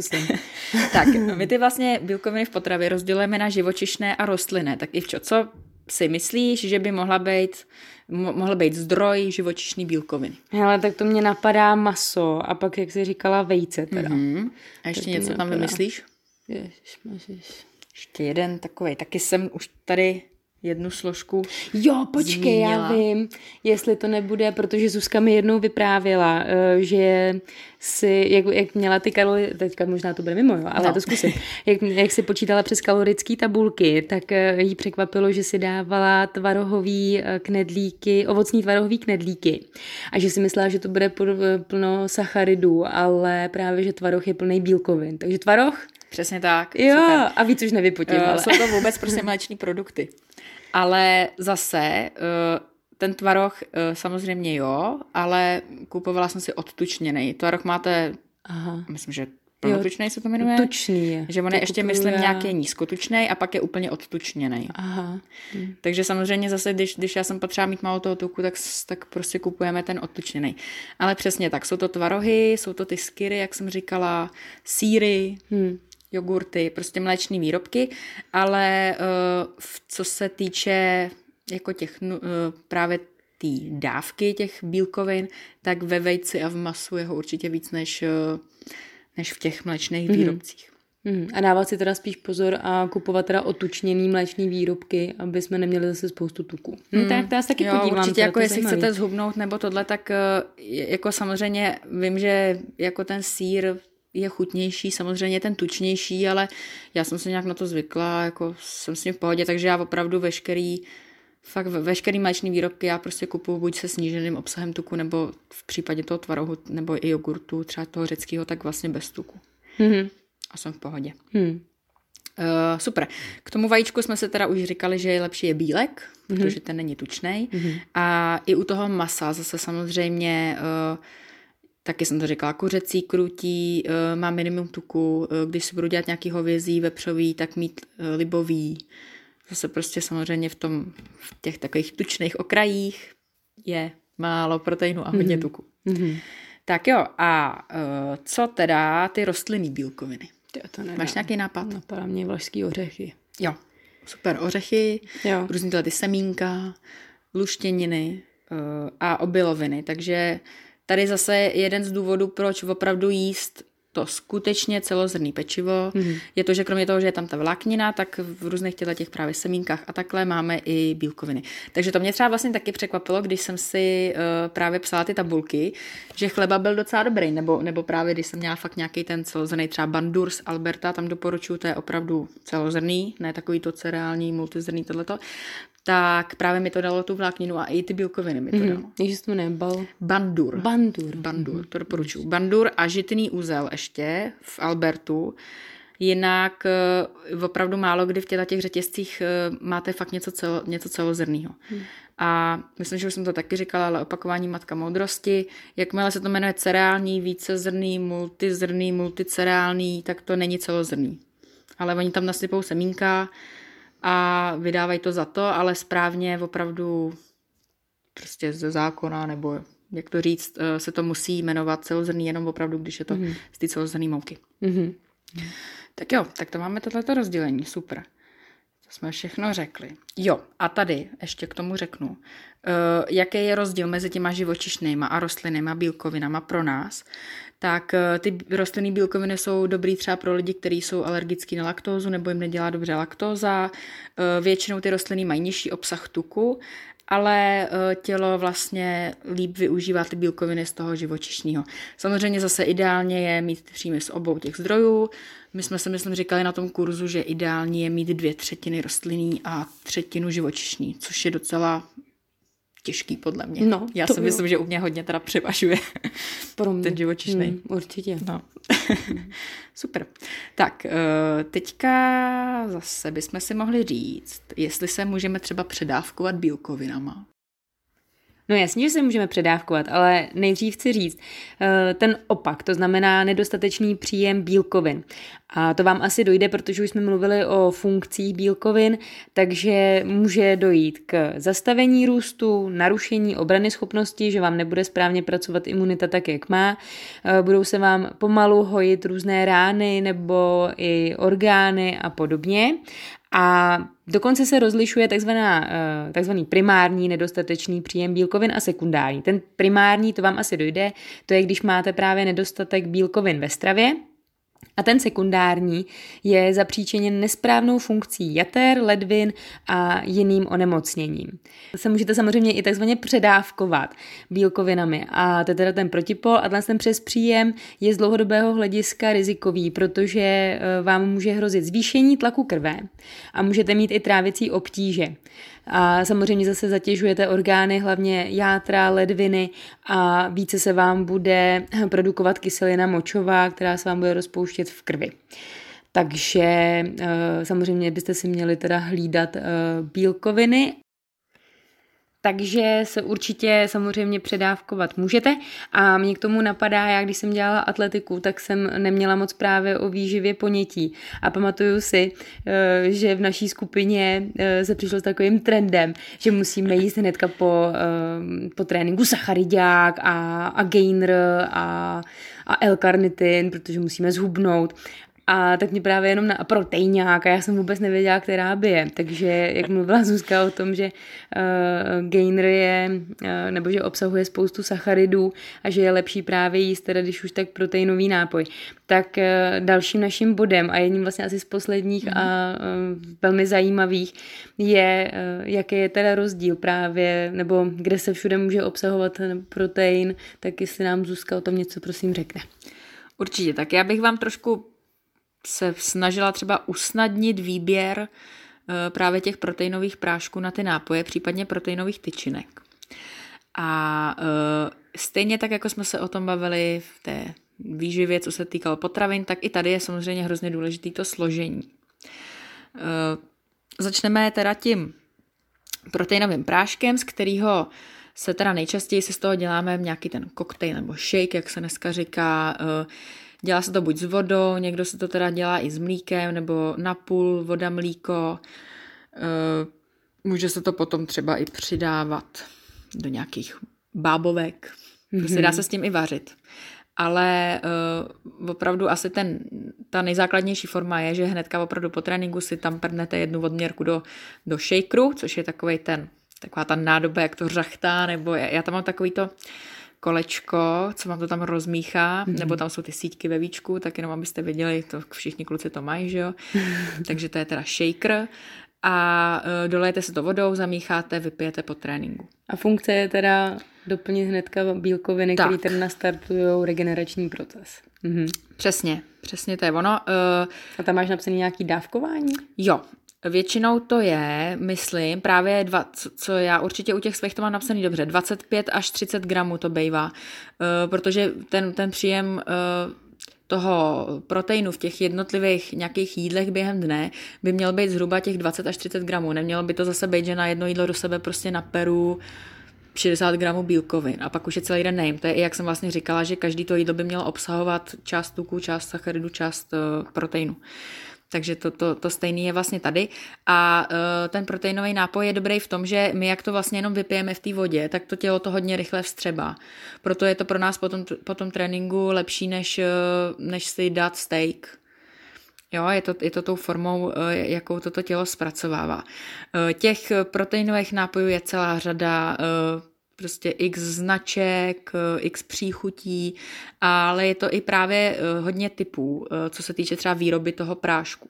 Tak, my ty vlastně bílkoviny v potravě rozdělujeme na živočišné a rostlinné. Tak Ivčo, co si myslíš, že by mohla být, mohl být zdroj živočišný bílkoviny? Hele, tak to mě napadá maso a pak, jak jsi říkala, vejce teda. Mm-hmm. A ještě něco tam vymyslíš? Ježišmažiš. Ještě jeden takovej. Taky jsem už tady jednu složku Jo, počkej, zmínila. Já vím, jestli to nebude, protože Zuzka mi jednou vyprávěla, že si, jak, jak měla ty kalorie, teďka možná to bude mimo, jo, ale no. Já to zkusím, jak, jak si počítala přes kalorické tabulky, tak jí překvapilo, že si dávala tvarohový knedlíky, ovocní tvarohový knedlíky a že si myslela, že to bude plno sacharidů, ale právě, že tvaroh je plný bílkovin, takže tvaroh Přesně tak. Jo, super. A víc už nevypotím. Uh, ale. Jsou to vůbec prostě mléční produkty. Ale zase uh, ten tvaroh uh, samozřejmě jo, ale kupovala jsem si odtučněnej. Tvaroh máte, Aha. myslím, že plnotučnej se to jmenuje. Tučný je. Že on je ještě, myslím, nějaký nízkotučnej a pak je úplně odtučněnej. Aha. Hm. Takže samozřejmě zase, když, když já jsem potřeba mít málo toho tuku, tak, tak prostě kupujeme ten odtučněnej. Ale přesně tak. Jsou to tvarohy, jsou to ty skyry, jak jsem říkala, sýry, hm. jogurty, prostě mléčné výrobky, ale uh, co se týče jako těch, uh, právě té dávky těch bílkovin, tak ve vejci a v masu je ho určitě víc než, uh, než v těch mléčných výrobcích. Mm. A dávat si teda spíš pozor a kupovat teda otučněný mléčný výrobky, aby jsme neměli zase spoustu tuku. Mm. No tak to já se taky jo, podívám. Určitě jako jestli chcete malý. zhubnout nebo tohle, tak jako samozřejmě vím, že jako ten sýr je chutnější, samozřejmě ten tučnější, ale já jsem se nějak na to zvykla, jako jsem s ním v pohodě, takže já opravdu veškerý, fakt veškerý mléčný výrobky já prostě kupuju buď se sníženým obsahem tuku, nebo v případě toho tvarohu, nebo i jogurtu, třeba toho řeckého, tak vlastně bez tuku. Mm-hmm. A jsem v pohodě. Mm. Uh, super. K tomu vajíčku jsme se teda už říkali, že je lepší je bílek, mm-hmm. protože ten není tučnej. Mm-hmm. A i u toho masa zase samozřejmě uh, taky jsem to říkala, kuřecí, krutí, má minimum tuku, když si budu dělat nějaký hovězí, vepřový, tak mít libový. Zase prostě samozřejmě v, tom, v těch takových tučných okrajích je málo proteinu a hodně mm-hmm. tuku. Mm-hmm. Tak jo, a co teda ty rostlinné bílkoviny? To Máš nějaký nápad? Napadá mě vlašský ořechy. Jo, super, ořechy, jo. Různý tyhle ty semínka, luštěniny a obiloviny, takže tady zase jeden z důvodů, proč opravdu jíst to skutečně celozrnné pečivo, mm-hmm. je to, že kromě toho, že je tam ta vláknina, tak v různých těch právě semínkách a takhle máme i bílkoviny. Takže to mě třeba vlastně taky překvapilo, když jsem si uh, právě psala ty tabulky, že chleba byl docela dobrý, nebo, nebo právě když jsem měla fakt nějaký ten celozrnný třeba Bandur z Alberta, tam doporučuju, to je opravdu celozrnný, ne takový to cereální, multizrnný, tohleto. Tak právě mi to dalo tu vlákninu a i ty bílkoviny mi to dalo. Mm, ještě jsi to nebal. Bandur. Bandur. Bandur, to doporučuji. Bandur a žitný uzel ještě v Albertu. Jinak opravdu málo kdy v těla těch řetězcích máte fakt něco, celo, něco celozrnýho. Hmm. A myslím, že už jsem to taky říkala, ale opakování matka moudrosti. Jakmile se to jmenuje cereální, vícezrný, multizrný, multicereální, tak to není celozrný. Ale oni tam nasypou semínka a vydávají to za to, ale správně opravdu prostě ze zákona, nebo jak to říct, se to musí jmenovat celozrný jenom opravdu, když je to mm. z ty celozrný mouky. Mm. Tak jo, tak to máme tohleto rozdělení, super. To jsme všechno řekli. Jo, a tady ještě k tomu řeknu, uh, jaký je rozdíl mezi těma živočišnýma a rostlinnýma bílkovinama pro nás, tak uh, ty rostlinné bílkoviny jsou dobrý třeba pro lidi, kteří jsou alergický na laktózu nebo jim nedělá dobře laktóza. Uh, většinou ty rostliny mají nižší obsah tuku, ale tělo vlastně líp využívá ty bílkoviny z toho živočišního. Samozřejmě zase ideálně je mít příjmy z obou těch zdrojů. My jsme se, myslím, říkali na tom kurzu, že ideální je mít dvě třetiny rostlinný a třetinu živočišní, což je docela těžký podle mě. No, Já si myslím, že u mě hodně teda převažuje ten živočišný. Mm, určitě. No. Super. Tak, teďka zase bychom si mohli říct, jestli se můžeme třeba předávkovat bílkovinama. No jasně, že se můžeme předávkovat, ale nejdřív chci říct ten opak, to znamená nedostatečný příjem bílkovin. A to vám asi dojde, protože už jsme mluvili o funkcích bílkovin, takže může dojít k zastavení růstu, narušení obrany schopnosti, že vám nebude správně pracovat imunita tak, jak má. Budou se vám pomalu hojit různé rány nebo i orgány a podobně. A dokonce se rozlišuje takzvaná, takzvaný primární nedostatečný příjem bílkovin a sekundární. Ten primární, to vám asi dojde, to je, když máte právě nedostatek bílkovin ve stravě. A ten sekundární je zapříčiněn nesprávnou funkcí jater, ledvin a jiným onemocněním. Se můžete samozřejmě i takzvaně předávkovat bílkovinami. A to je teda ten protipol a ten přes příjem je z dlouhodobého hlediska rizikový, protože vám může hrozit zvýšení tlaku krve a můžete mít i trávicí obtíže. A samozřejmě zase zatěžujete orgány, hlavně játra, ledviny a více se vám bude produkovat kyselina močová, která se vám bude rozpouštět v krvi. Takže samozřejmě byste si měli teda hlídat bílkoviny. Takže se určitě samozřejmě předávkovat můžete a mě k tomu napadá, já když jsem dělala atletiku, tak jsem neměla moc právě o výživě ponětí a pamatuju si, že v naší skupině se přišlo s takovým trendem, že musíme jíst hnedka po, po tréninku sachariďák a, a gainer a, a L-karnitin, protože musíme zhubnout. A tak mě právě jenom na proteinák a já jsem vůbec nevěděla, která by je. Takže jak mluvila Zuzka o tom, že uh, gainer je, uh, nebo že obsahuje spoustu sacharidů a že je lepší právě jíst, teda když už tak proteinový nápoj, tak uh, dalším naším bodem a jedním vlastně asi z posledních mm. a uh, velmi zajímavých je, uh, jaký je teda rozdíl právě, nebo kde se všude může obsahovat protein, tak jestli nám Zuzka o tom něco prosím řekne. Určitě, tak já bych vám trošku se snažila třeba usnadnit výběr právě těch proteinových prášků na ty nápoje, případně proteinových tyčinek. A stejně tak, jako jsme se o tom bavili v té výživě, co se týkalo potravin, tak i tady je samozřejmě hrozně důležité to složení. Začneme teda tím proteinovým práškem, z kterého se teda nejčastěji se z toho děláme nějaký ten koktejl nebo shake, jak se dneska říká. Dělá se to buď s vodou, někdo se to teda dělá i s mlíkem, nebo napůl voda, mlíko. Může se to potom třeba i přidávat do nějakých bábovek. Mm-hmm. Prostě dá se s tím i vařit. Ale uh, opravdu asi ten, ta nejzákladnější forma je, že hnedka opravdu po tréninku si tam prdnete jednu odměrku do, do shakeru, což je takovej ten, taková ta nádoba, jak to řachtá, nebo já, já tam mám takový to kolečko, co vám to tam rozmíchá, mm-hmm. nebo tam jsou ty síťky ve víčku, tak jenom abyste věděli, to všichni kluci to mají, že jo? Takže to je teda shaker a dolejete se to vodou, zamícháte, vypijete po tréninku. A funkce je teda doplnit hnedka bílkoviny, které teda nastartujou regenerační proces. Mm-hmm. Přesně, přesně to je ono. Uh, a tam máš napsaný nějaký dávkování? Jo, většinou to je, myslím, právě, dva, co já určitě u těch svých to mám napsaný dobře, dvacet pět až třicet gramů to bývá, protože ten, ten příjem toho proteinu v těch jednotlivých nějakých jídlech během dne by měl být zhruba těch dvacet až třicet gramů. Nemělo by to zase být, že na jedno jídlo do sebe prostě naperu šedesát gramů bílkovin a pak už je celý den nejím. To je i, jak jsem vlastně říkala, že každý to jídlo by mělo obsahovat část tuku, část sacharidu, část uh, proteinu. Takže to, to, to stejný je vlastně tady. A uh, ten proteinový nápoj je dobrý v tom, že my jak to vlastně jenom vypijeme v té vodě, tak to tělo to hodně rychle vstřebá. Proto je to pro nás po tom, po tom tréninku lepší, než, uh, než si dát steak. Jo, je to, je to tou formou, jakou toto tělo zpracovává. Těch proteinových nápojů je celá řada, prostě x značek, x příchutí, ale je to i právě hodně typů, co se týče třeba výroby toho prášku.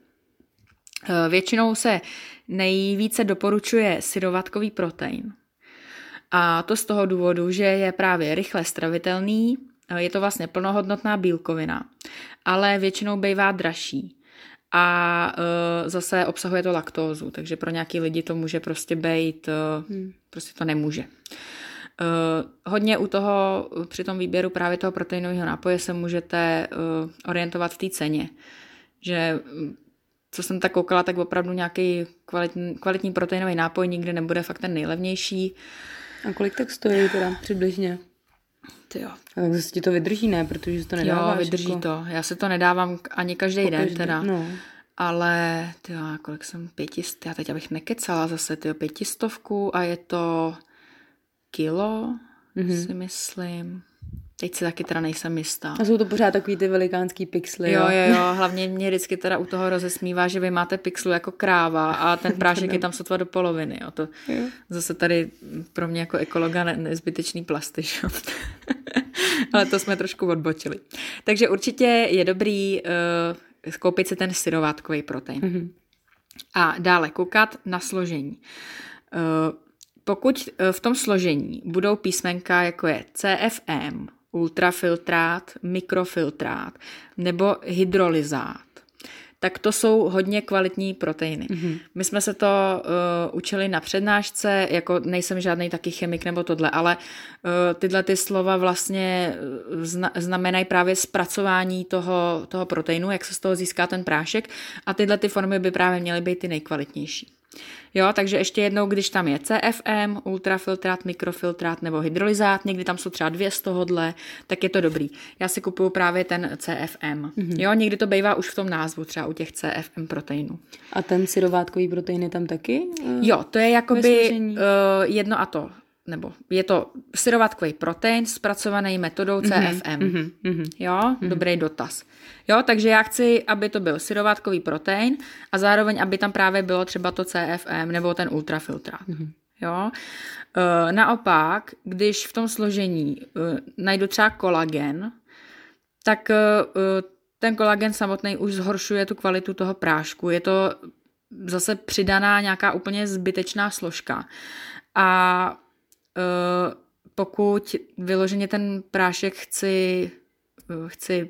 Většinou se nejvíce doporučuje syrovatkový protein. A to z toho důvodu, že je právě rychle stravitelný, je to vlastně plnohodnotná bílkovina, ale většinou bývá dražší. A uh, zase obsahuje to laktózu, takže pro nějaký lidi to může prostě být, uh, hmm. prostě to nemůže. Uh, hodně u toho, při tom výběru právě toho proteinového nápoje se můžete uh, orientovat v té ceně. Že, co jsem tak koukala, tak opravdu nějaký kvalitní, kvalitní proteinový nápoj nikdy nebude fakt ten nejlevnější. A kolik tak stojí teda přibližně? Jo. A tak zase ti to vydrží, ne? Protože si to nedáváš. Jo, vydrží jako... to. Já se to nedávám ani každý Pokaždý, den teda. No. Ale, tyjo, kolik jsem pětist... Já teď abych nekecala zase, tyjo, pětistovku a je to kilo, mm-hmm. si myslím. Teď si taky teda nejsem jistá. A jsou to pořád takový ty velikánský pixely. Jo, jo, jo. Hlavně mě vždycky teda u toho rozesmívá, že vy máte pixlu jako kráva a ten prášek je tam sotva do poloviny. Jo. To jo. Zase tady pro mě jako ekologa ne- nezbytečný plasty. Jo. Ale to jsme trošku odbočili. Takže určitě je dobrý uh, koupit si ten syrovátkový protein. Mm-hmm. A dále koukat na složení. Uh, pokud v tom složení budou písmenka, jako je C F M, ultrafiltrát, mikrofiltrát nebo hydrolyzát, tak to jsou hodně kvalitní proteiny. Mm-hmm. My jsme se to uh, učili na přednášce, jako nejsem žádný taky chemik nebo tohle, ale uh, tyhle ty slova vlastně zna- znamenají právě zpracování toho, toho proteinu, jak se z toho získá ten prášek a tyhle ty formy by právě měly být ty nejkvalitnější. Jo, takže ještě jednou, když tam je C F M, ultrafiltrát, mikrofiltrát nebo hydrolyzát, někdy tam jsou třeba dvě z tohodle, tak je to dobrý. Já si kupuju právě ten C F M. Mm-hmm. Jo, někdy to bývá už v tom názvu, třeba u těch C F M proteinů. A ten syrovátkový protein je tam taky? Jo, to je jakoby uh, jedno a to. Nebo je to syrovátkový protein zpracovaný metodou C F M. Mm-hmm, mm-hmm, jo, mm-hmm. Dobrý dotaz. Jo, takže já chci, aby to byl syrovátkový protein a zároveň, aby tam právě bylo třeba to C F M nebo ten ultrafiltrát. Mm-hmm. Jo. E, naopak, když v tom složení e, najdu třeba kolagen, tak e, ten kolagen samotný už zhoršuje tu kvalitu toho prášku. Je to zase přidaná nějaká úplně zbytečná složka. A Uh, pokud vyloženě ten prášek chci, uh, chci,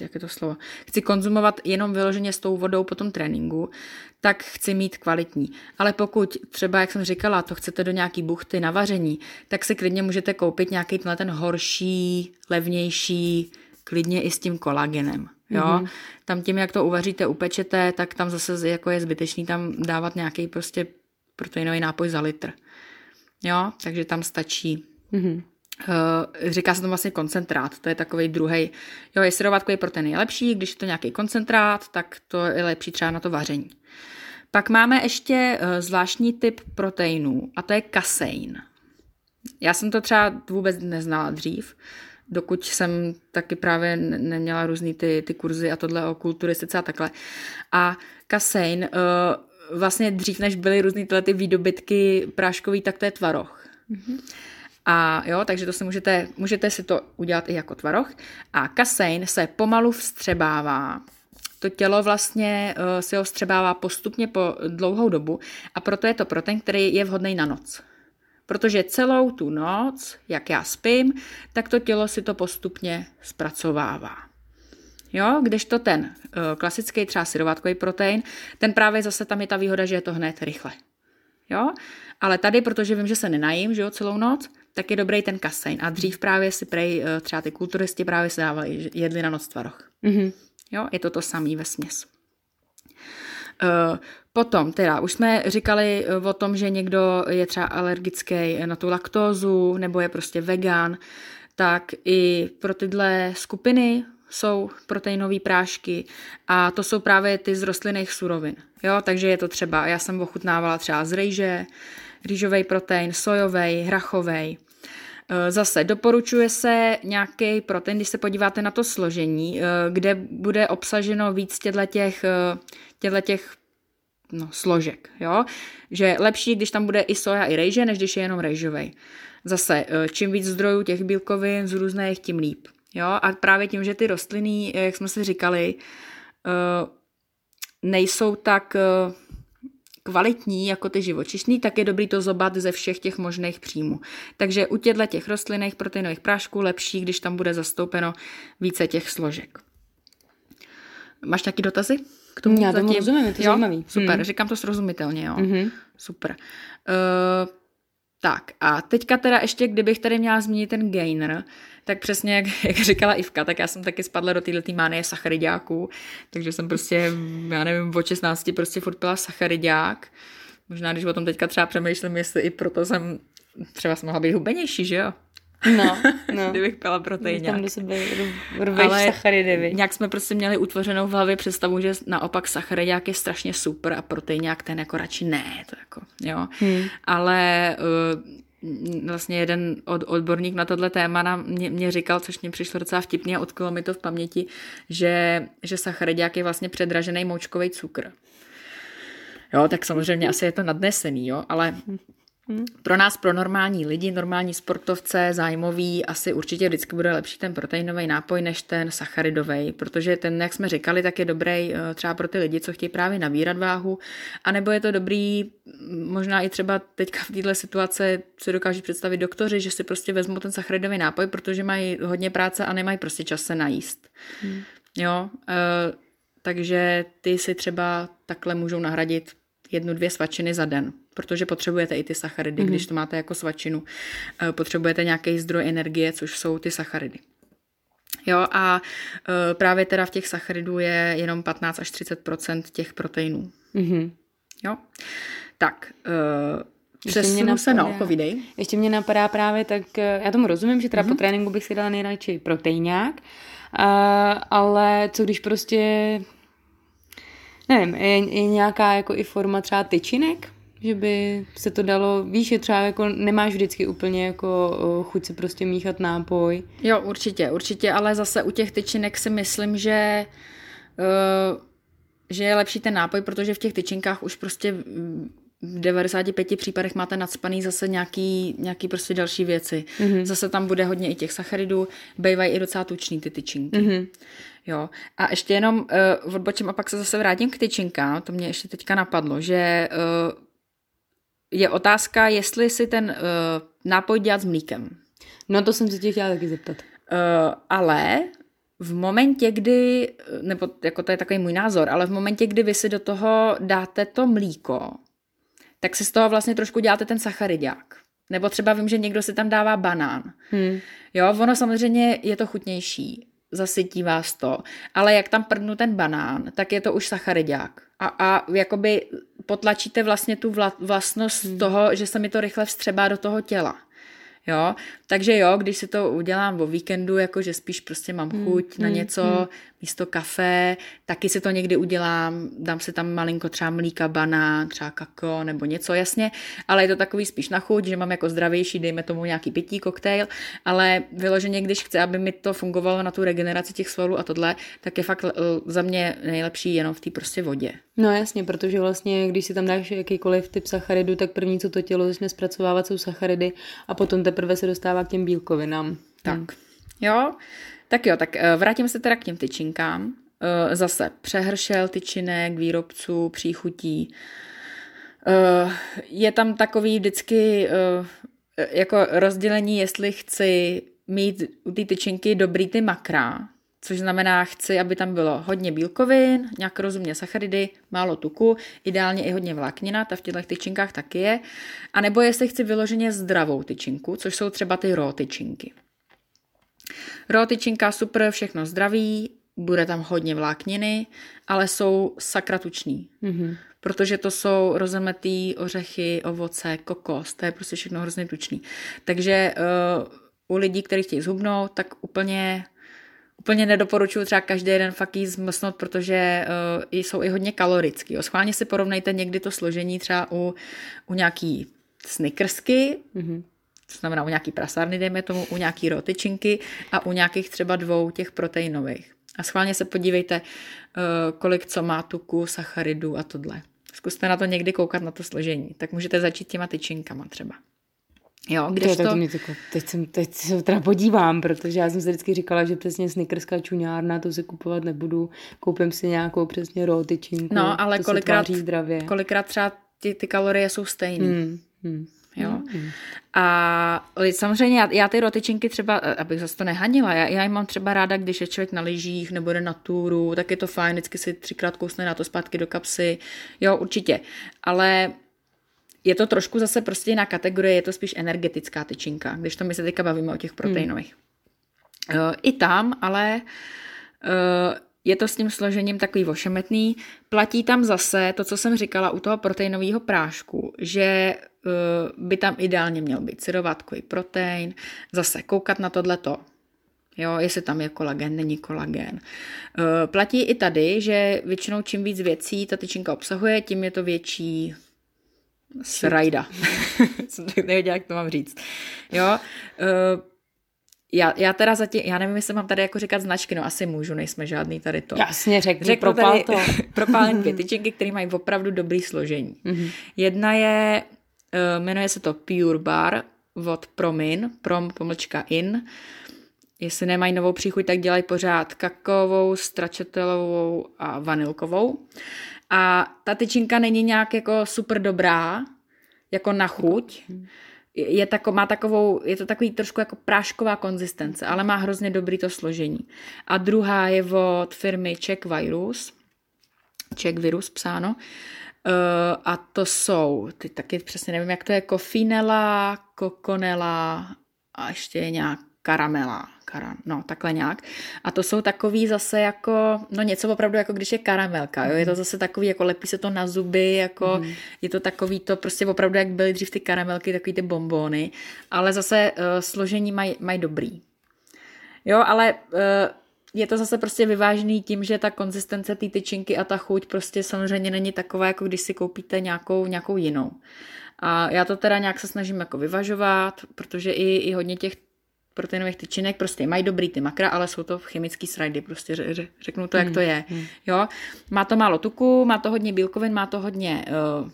jak je to slovo, chci konzumovat jenom vyloženě s tou vodou po tom tréninku, tak chci mít kvalitní. Ale pokud třeba, jak jsem říkala, to chcete do nějaký buchty na vaření, tak si klidně můžete koupit nějaký tenhle ten horší, levnější, klidně i s tím kolagenem. Jo? Mm-hmm. Tam tím, jak to uvaříte, upečete, tak tam zase jako je zbytečný tam dávat nějaký prostě proteinový nápoj za litr. Jo, takže tam stačí. Mm-hmm. Uh, říká se tomu vlastně koncentrát, to je takovej druhej. Jo, je syrovátkový protein je lepší, když je to nějaký koncentrát, tak to je lepší třeba na to vaření. Pak máme ještě uh, zvláštní typ proteinů a to je kasein. Já jsem to třeba vůbec neznala dřív, dokud jsem taky právě neměla různý ty, ty kurzy a tohle o kulturistice a takhle. A kasein... Uh, vlastně dřív, než byly různý tyhle ty výdobytky práškový, tak to je tvaroh. Mm-hmm. A jo, takže to si můžete, můžete si to udělat i jako tvaroh. A kasein se pomalu vstřebává. To tělo vlastně uh, si ho vstřebává postupně po dlouhou dobu a proto je to protein, který je vhodný na noc. Protože celou tu noc, jak já spím, tak to tělo si to postupně zpracovává. Jo, kdežto ten uh, klasický třeba syrovátkový protein, ten právě zase tam je ta výhoda, že je to hned rychle. Jo, ale tady, protože vím, že se nenajím, že jo, celou noc, tak je dobrý ten kasein. A dřív právě si prej, třeba ty kulturisti právě si dávali, jedli na noc tvaroh. Mm-hmm. Jo, je to to samý vesměs. Uh, potom, teda, už jsme říkali o tom, že někdo je třeba alergický na tu laktózu, nebo je prostě vegan, tak i pro tyhle skupiny jsou proteinové prášky a to jsou právě ty z rostlinných surovin. Jo, takže je to třeba, já jsem ochutnávala třeba z rejže, rýžovej protein, sojovej, hrachovej. Zase doporučuje se nějaký protein, když se podíváte na to složení, kde bude obsaženo víc těch těch no, složek. Jo? Že lepší, když tam bude i soja, i rejže, než když je jenom rejžovej. Zase, čím víc zdrojů těch bílkovin z různých, tím líp. Jo? A právě tím, že ty rostliny, jak jsme si říkali, nejsou tak kvalitní jako ty živočišní, tak je dobrý to zobat ze všech těch možných příjmů. Takže u těchto těch rostlinných proteinových prášků lepší, když tam bude zastoupeno více těch složek. Máš nějaké dotazy k tomu? Já tomu rozumím, je to zajímavý. Super, hmm. Říkám to srozumitelně, jo. Mm-hmm. Super. Uh, tak a teďka teda ještě, kdybych tady měla zmínit ten gainer, tak přesně jak, jak říkala Ivka, tak já jsem taky spadla do této mánie sachariďáků, takže jsem prostě, já nevím, od šestnácti prostě furt pila sachariďák. Možná, když o tom teďka třeba přemýšlím, jestli i proto jsem, třeba jsem mohla být hubenější, že jo? No, no. Kdybych pila proteiňák. Tam do sebe rveš sacharidy. Nějak jsme prostě měli utvořenou v hlavě představu, že naopak sachariďák je strašně super a proteiňák ten jako radši ne, to jako, jo. Hmm. Ale Uh, vlastně jeden od, odborník na tohle téma nám, mě, mě říkal, což mě přišlo docela vtipně a odkolo mi to v paměti, že, že sachariďák je vlastně předražený moučkový cukr. Jo, tak samozřejmě asi je to nadnesený, jo, ale pro nás, pro normální lidi, normální sportovce, zájmoví, asi určitě vždycky bude lepší ten proteinový nápoj než ten sacharidový, protože ten, jak jsme říkali, tak je dobrý třeba pro ty lidi, co chtějí právě nabírat váhu, anebo je to dobrý, možná i třeba teďka v této situace si dokáží představit doktoři, že si prostě vezmou ten sacharidový nápoj, protože mají hodně práce a nemají prostě čas se najíst. Hmm. Jo, e, takže ty si třeba takhle můžou nahradit jednu, dvě svačiny za den, protože potřebujete i ty sacharidy, mm-hmm. když to máte jako svačinu. Potřebujete nějaký zdroj energie, což jsou ty sacharidy. Jo, a právě teda v těch sacharidů je jenom patnáct až třicet procent těch proteinů. Mm-hmm. Jo, tak přesunu se, no, povídej. Ještě mě napadá právě, tak já tomu rozumím, že teda mm-hmm. po tréninku bych si dala nejradši proteinák, ale co když prostě nevím, je, je nějaká jako i forma třeba tyčinek, že by se to dalo, víš, je třeba jako nemáš vždycky úplně jako chuť se prostě míchat nápoj. Jo, určitě, určitě, ale zase u těch tyčinek si myslím, že uh, že je lepší ten nápoj, protože v těch tyčinkách už prostě v devadesáti pěti případech máte nacpaný zase nějaký, nějaký prostě další věci. Mm-hmm. Zase tam bude hodně i těch sacharidů, bývají i docela tučný ty tyčinky. Mm-hmm. Jo. A ještě jenom uh, odbočím a pak se zase vrátím k tyčinkám, to mě ještě teďka napadlo, že uh, je otázka, jestli si ten uh, nápoj dělat s mlíkem. No to jsem se tě chtěla taky zeptat. Uh, ale v momentě, kdy, nebo jako to je takový můj názor, ale v momentě, kdy vy si do toho dáte to mlíko, tak si z toho vlastně trošku děláte ten sachariďák. Nebo třeba vím, že někdo si tam dává banán. Hmm. Jo, ono samozřejmě je to chutnější, zasytí vás to, ale jak tam prdnu ten banán, tak je to už sachariďák. A, a jakoby potlačíte vlastně tu vla, vlastnost hmm. toho, že se mi to rychle vstřebá do toho těla. Jo, takže jo, když si to udělám o víkendu, jakože spíš prostě mám chuť mm, na něco, mm. místo kafe, taky si to někdy udělám, dám si tam malinko třeba mlíka, banán, třeba kakao nebo něco, jasně, ale je to takový spíš na chuť, že mám jako zdravější, dejme tomu nějaký pití, koktejl, ale vyloženě, když chci, aby mi to fungovalo na tu regeneraci těch svalů a tohle, tak je fakt za mě nejlepší jenom v té prostě vodě. No jasně, protože vlastně, když si tam dáš jakýkoliv typ sacharidu, tak první, co to tělo začne zpracovávat, jsou sacharidy a potom teprve se dostává k těm bílkovinám. Tak, hmm. jo. Tak jo, tak vrátím se teda k těm tyčinkám. Zase přehršel tyčinek, výrobců, příchutí. Je tam takový vždycky jako rozdělení, jestli chci mít u té tyčinky dobrý ty makra, což znamená, chci, aby tam bylo hodně bílkovin, nějak rozumně sacharidy, málo tuku, ideálně i hodně vláknina, ta v těchto tyčinkách taky je, a nebo jestli chci vyloženě zdravou tyčinku, což jsou třeba ty raw tyčinky. Raw tyčinka super, všechno zdraví, bude tam hodně vlákniny, ale jsou sakra tuční, mm-hmm. protože to jsou rozemetý ořechy, ovoce, kokos, to je prostě všechno hrozně tučný. Takže uh, u lidí, kteří chtějí zhubnout, tak úplně... Úplně nedoporučuju třeba každý den fakt jí zmlsnout, protože uh, jsou i hodně kalorický. Schválně si porovnejte někdy to složení třeba u, u nějaký snickersky, mm-hmm. to znamená u nějaký prasárny, dejme tomu, u nějaký rotyčinky a u nějakých třeba dvou těch proteinových. A schválně se podívejte, uh, kolik co má tuku, sacharidů a tohle. Zkuste na to někdy koukat, na to složení. Tak můžete začít těma tyčinkama třeba. Jo, když to... to... Mě tako, teď, jsem, teď se teda podívám, protože já jsem si vždycky říkala, že přesně snickerská čuňárna, to si kupovat nebudu, koupím si nějakou přesně raw tyčinku, no, ale to kolikrát, se tváří zdravě. Kolikrát třeba ty, ty kalorie jsou stejný. Mm, mm, jo? Mm. A samozřejmě já, já ty raw tyčinky třeba, abych zase to nehanila, já, já jim mám třeba ráda, když je člověk na lyžích nebo jde na túru, tak je to fajn, vždycky si třikrát kousne na to zpátky do kapsy. Jo, určitě. Ale... Je to trošku zase prostě jiná kategorie, je to spíš energetická tyčinka, když to my se teďka bavíme o těch proteinových. Hmm. Uh, I tam, ale uh, je to s tím složením takový ošemetný. Platí tam zase to, co jsem říkala u toho proteinového prášku, že uh, by tam ideálně měl být syrovátkový protein, zase koukat na tohleto. Jo, jestli tam je kolagen, není kolagen. Uh, platí i tady, že většinou čím víc věcí ta tyčinka obsahuje, tím je to větší... Srajda. Jsem tak nevěděla, jak to mám říct. Jo. Já, já teda zatím, já nevím, jestli mám tady jako říkat značky, no asi můžu, nejsme žádný tady to. Jasně, řekni, propál to. Propálím dvě tyčinky, které mají opravdu dobrý složení. Mm-hmm. Jedna je, jmenuje se to Pure Bar od Promin, prom pomlčka in. Jestli nemají novou příchuť, tak dělají pořád kakaovou, stracciatelovou a vanilkovou. A ta tyčinka není nějak jako super dobrá, jako na chuť. Je, tako, má takovou, je to takový trošku jako prášková konzistence, ale má hrozně dobrý to složení. A druhá je od firmy Czech Virus. Czech Virus psáno. Uh, a to jsou, ty taky přesně nevím, jak to je, kofinela, kokonela a ještě je nějak karamela. No, takhle nějak. A to jsou takový zase jako, no něco opravdu jako když je karamelka, jo? Je to zase takový, jako lepí se to na zuby, jako mm. je to takový to prostě opravdu, jak byly dřív ty karamelky, takový ty bombóny, ale zase uh, složení mají maj dobrý. Jo, ale uh, je to zase prostě vyvážený tím, že ta konzistence té tyčinky a ta chuť prostě samozřejmě není taková, jako když si koupíte nějakou, nějakou jinou. A já to teda nějak se snažím jako vyvažovat, protože i, i hodně těch proteinových tyčinek, prostě mají dobrý ty makra, ale jsou to chemický srajdy, prostě řeknu to, jak to je. Jo? Má to málo tuku, má to hodně bílkovin, má to hodně uh,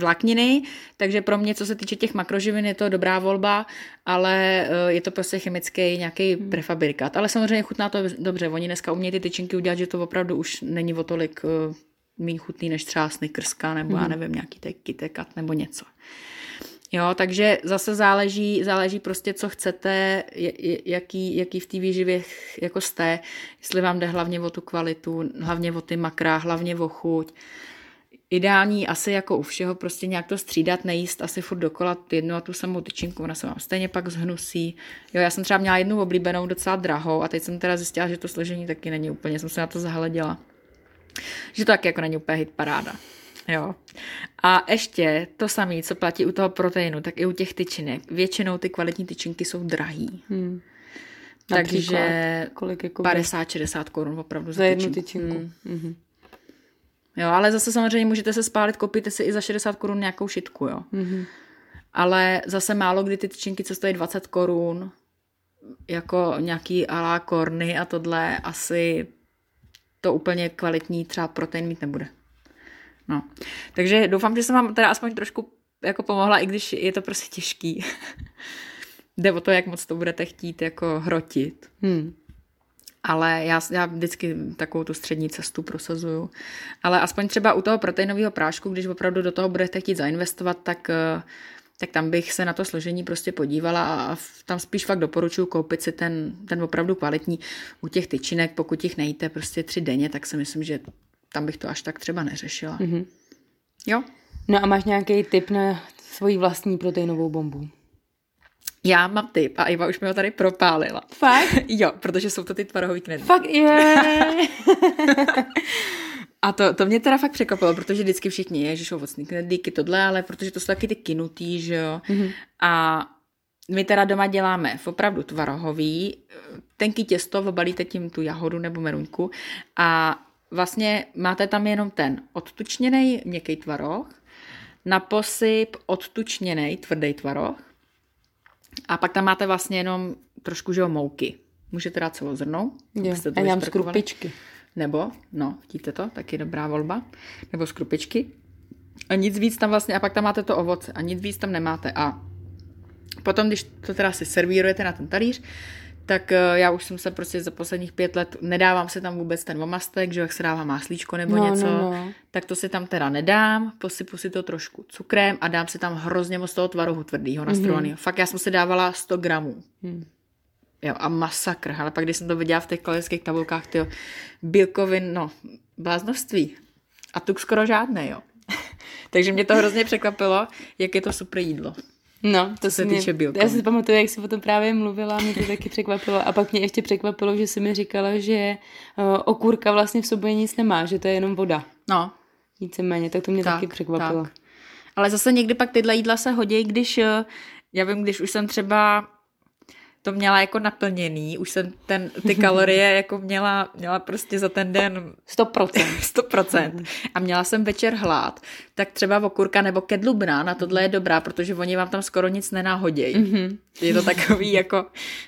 vlákniny, takže pro mě, co se týče těch makroživin, je to dobrá volba, ale uh, je to prostě chemický nějaký hmm. prefabrikát. Ale samozřejmě chutná to dobře, oni dneska umějí ty tyčinky udělat, že to opravdu už není o tolik uh, méně chutný, než třeba snickerska, nebo hmm. já nevím, nějaký kytekat, nebo něco. Jo, takže zase záleží, záleží prostě, co chcete, jaký, jaký v té výživě jako jste, jestli vám jde hlavně o tu kvalitu, hlavně o ty makra, hlavně o chuť. Ideální asi jako u všeho prostě nějak to střídat, nejíst asi furt dokola jednu a tu samou tyčinku, ona se vám stejně pak zhnusí. Jo, já jsem třeba měla jednu oblíbenou docela drahou a teď jsem teda zjistila, že to složení taky není úplně, jsem se na to zahleděla. Že to taky jako není úplně hit paráda. Jo. A ještě to samé, co platí u toho proteinu, tak i u těch tyčinek. Většinou ty kvalitní tyčinky jsou drahý. Hmm. Takže jako padesát šedesát korun opravdu za, za jednu tyčinku. Hmm. Mm-hmm. Jo, ale zase samozřejmě můžete se spálit, koupíte si i za šedesát korun nějakou šitku, jo. Mm-hmm. Ale zase málo kdy ty tyčinky, co stojí dvacet korun, jako nějaký ala korny a tohle, asi to úplně kvalitní třeba protein mít nebude. No. Takže doufám, že jsem vám teda aspoň trošku jako pomohla, i když je to prostě těžký. Jde o to, jak moc to budete chtít jako hrotit. Hmm. Ale já, já vždycky takovou tu střední cestu prosazuju. Ale aspoň třeba u toho proteinového prášku, když opravdu do toho budete chtít zainvestovat, tak, tak tam bych se na to složení prostě podívala a tam spíš fakt doporučuji koupit si ten, ten opravdu kvalitní. U těch tyčinek, pokud jich nejíte prostě tři denně, tak si myslím, že tam bych to až tak třeba neřešila. Mm-hmm. Jo? No a máš nějaký tip na svoji vlastní proteinovou bombu? Já mám tip a Iva už mi ho tady propálila. Fakt? Jo, protože jsou to ty tvarohové knedlíky. Fakt je! A to, to mě teda fakt překvapilo, protože vždycky všichni je, že jsou ovocný knedlíky, tohle, ale protože to jsou taky ty kinutý, že jo. Mm-hmm. A my teda doma děláme opravdu tvarohový, tenký těsto, obalíte tím tu jahodu nebo meruňku a vlastně máte tam jenom ten odtučněnej měkký tvaroh, na posyp odtučněnej tvrdý tvaroh a pak tam máte vlastně jenom trošku, že jo, mouky. Můžete dát celozrnou. Jo, a já mám z krupičky. Nebo, no, vidíte to, taky dobrá volba. Nebo z krupičky. A nic víc tam vlastně, a pak tam máte to ovoce a nic víc tam nemáte. A potom, když to teda si servírujete na ten talíř, tak já už jsem se prostě za posledních pět let, nedávám se tam vůbec ten omastek, že jak se dává máslíčko nebo no, něco, no, no. Tak to si tam teda nedám, posypu si to trošku cukrem a dám si tam hrozně moc toho tvarohu tvrdýho, nastrovanýho. Mm-hmm. Fakt já jsem si dávala sto gramů. Mm. Jo, a masakr, ale pak když jsem to viděla v těch kalorických tabulkách, tyjo, bílkovin, no, bláznoství. A tuk skoro žádné, jo. Takže mě to hrozně překvapilo, jak je to super jídlo. No, to se mě, týče bílkovin. Já si pamatuju, jak jsi o tom právě mluvila, mě to taky překvapilo. A pak mě ještě překvapilo, že jsi mi říkala, že uh, okurka vlastně v sobě nic nemá, že to je jenom voda. No. Víceméně, tak to mě tak, taky překvapilo. Tak. Ale zase někdy pak tyhle jídla se hodí, když, já vím, když už jsem třeba to měla jako naplněný, už jsem ten, ty kalorie jako měla, měla prostě za ten den sto procent a měla jsem večer hlad, tak třeba okurka nebo kedlubna, na tohle je dobrá, protože oni vám tam skoro nic nenáhodějí. Mm-hmm. Je to takový jako,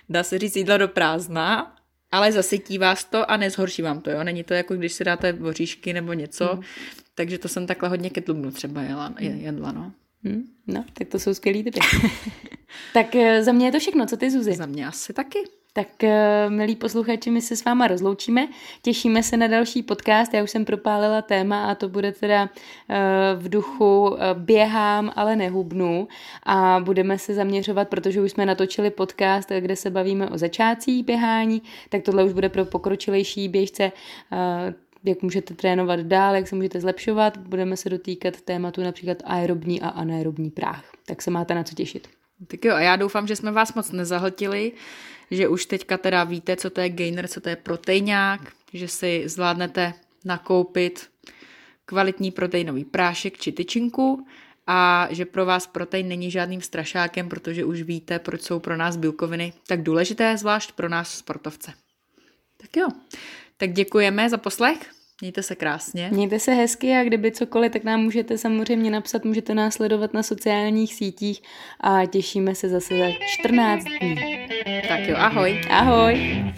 dá se říct, jídlo do prázdna, ale zasytí vás to a nezhorší vám to, jo, není to jako když si dáte voříšky nebo něco, mm. takže to jsem takhle hodně kedlubnu třeba jela, jedla, no. Hmm, no, tak to jsou skvělý typy. Tak za mě je to všechno, co ty, Zuzi? Za mě asi taky. Tak, milí posluchači, my se s váma rozloučíme. Těšíme se na další podcast. Já už jsem propálila téma a to bude teda v duchu běhám, ale nehubnu. A budeme se zaměřovat, protože už jsme natočili podcast, kde se bavíme o začátcích běhání, tak tohle už bude pro pokročilejší běžce, jak můžete trénovat dál, jak se můžete zlepšovat. Budeme se dotýkat tématu například aerobní a anaerobní práh. Tak se máte na co těšit. Tak jo, a já doufám, že jsme vás moc nezahltili, že už teďka teda víte, co to je gainer, co to je proteinák, že si zvládnete nakoupit kvalitní proteinový prášek či tyčinku a že pro vás protein není žádným strašákem, protože už víte, proč jsou pro nás bílkoviny tak důležité, zvlášť pro nás sportovce. Tak jo. Tak děkujeme za poslech, mějte se krásně. Mějte se hezky a kdyby cokoliv, tak nám můžete samozřejmě napsat, můžete nás sledovat na sociálních sítích a těšíme se zase za čtrnáct dní. Tak jo, ahoj. Ahoj.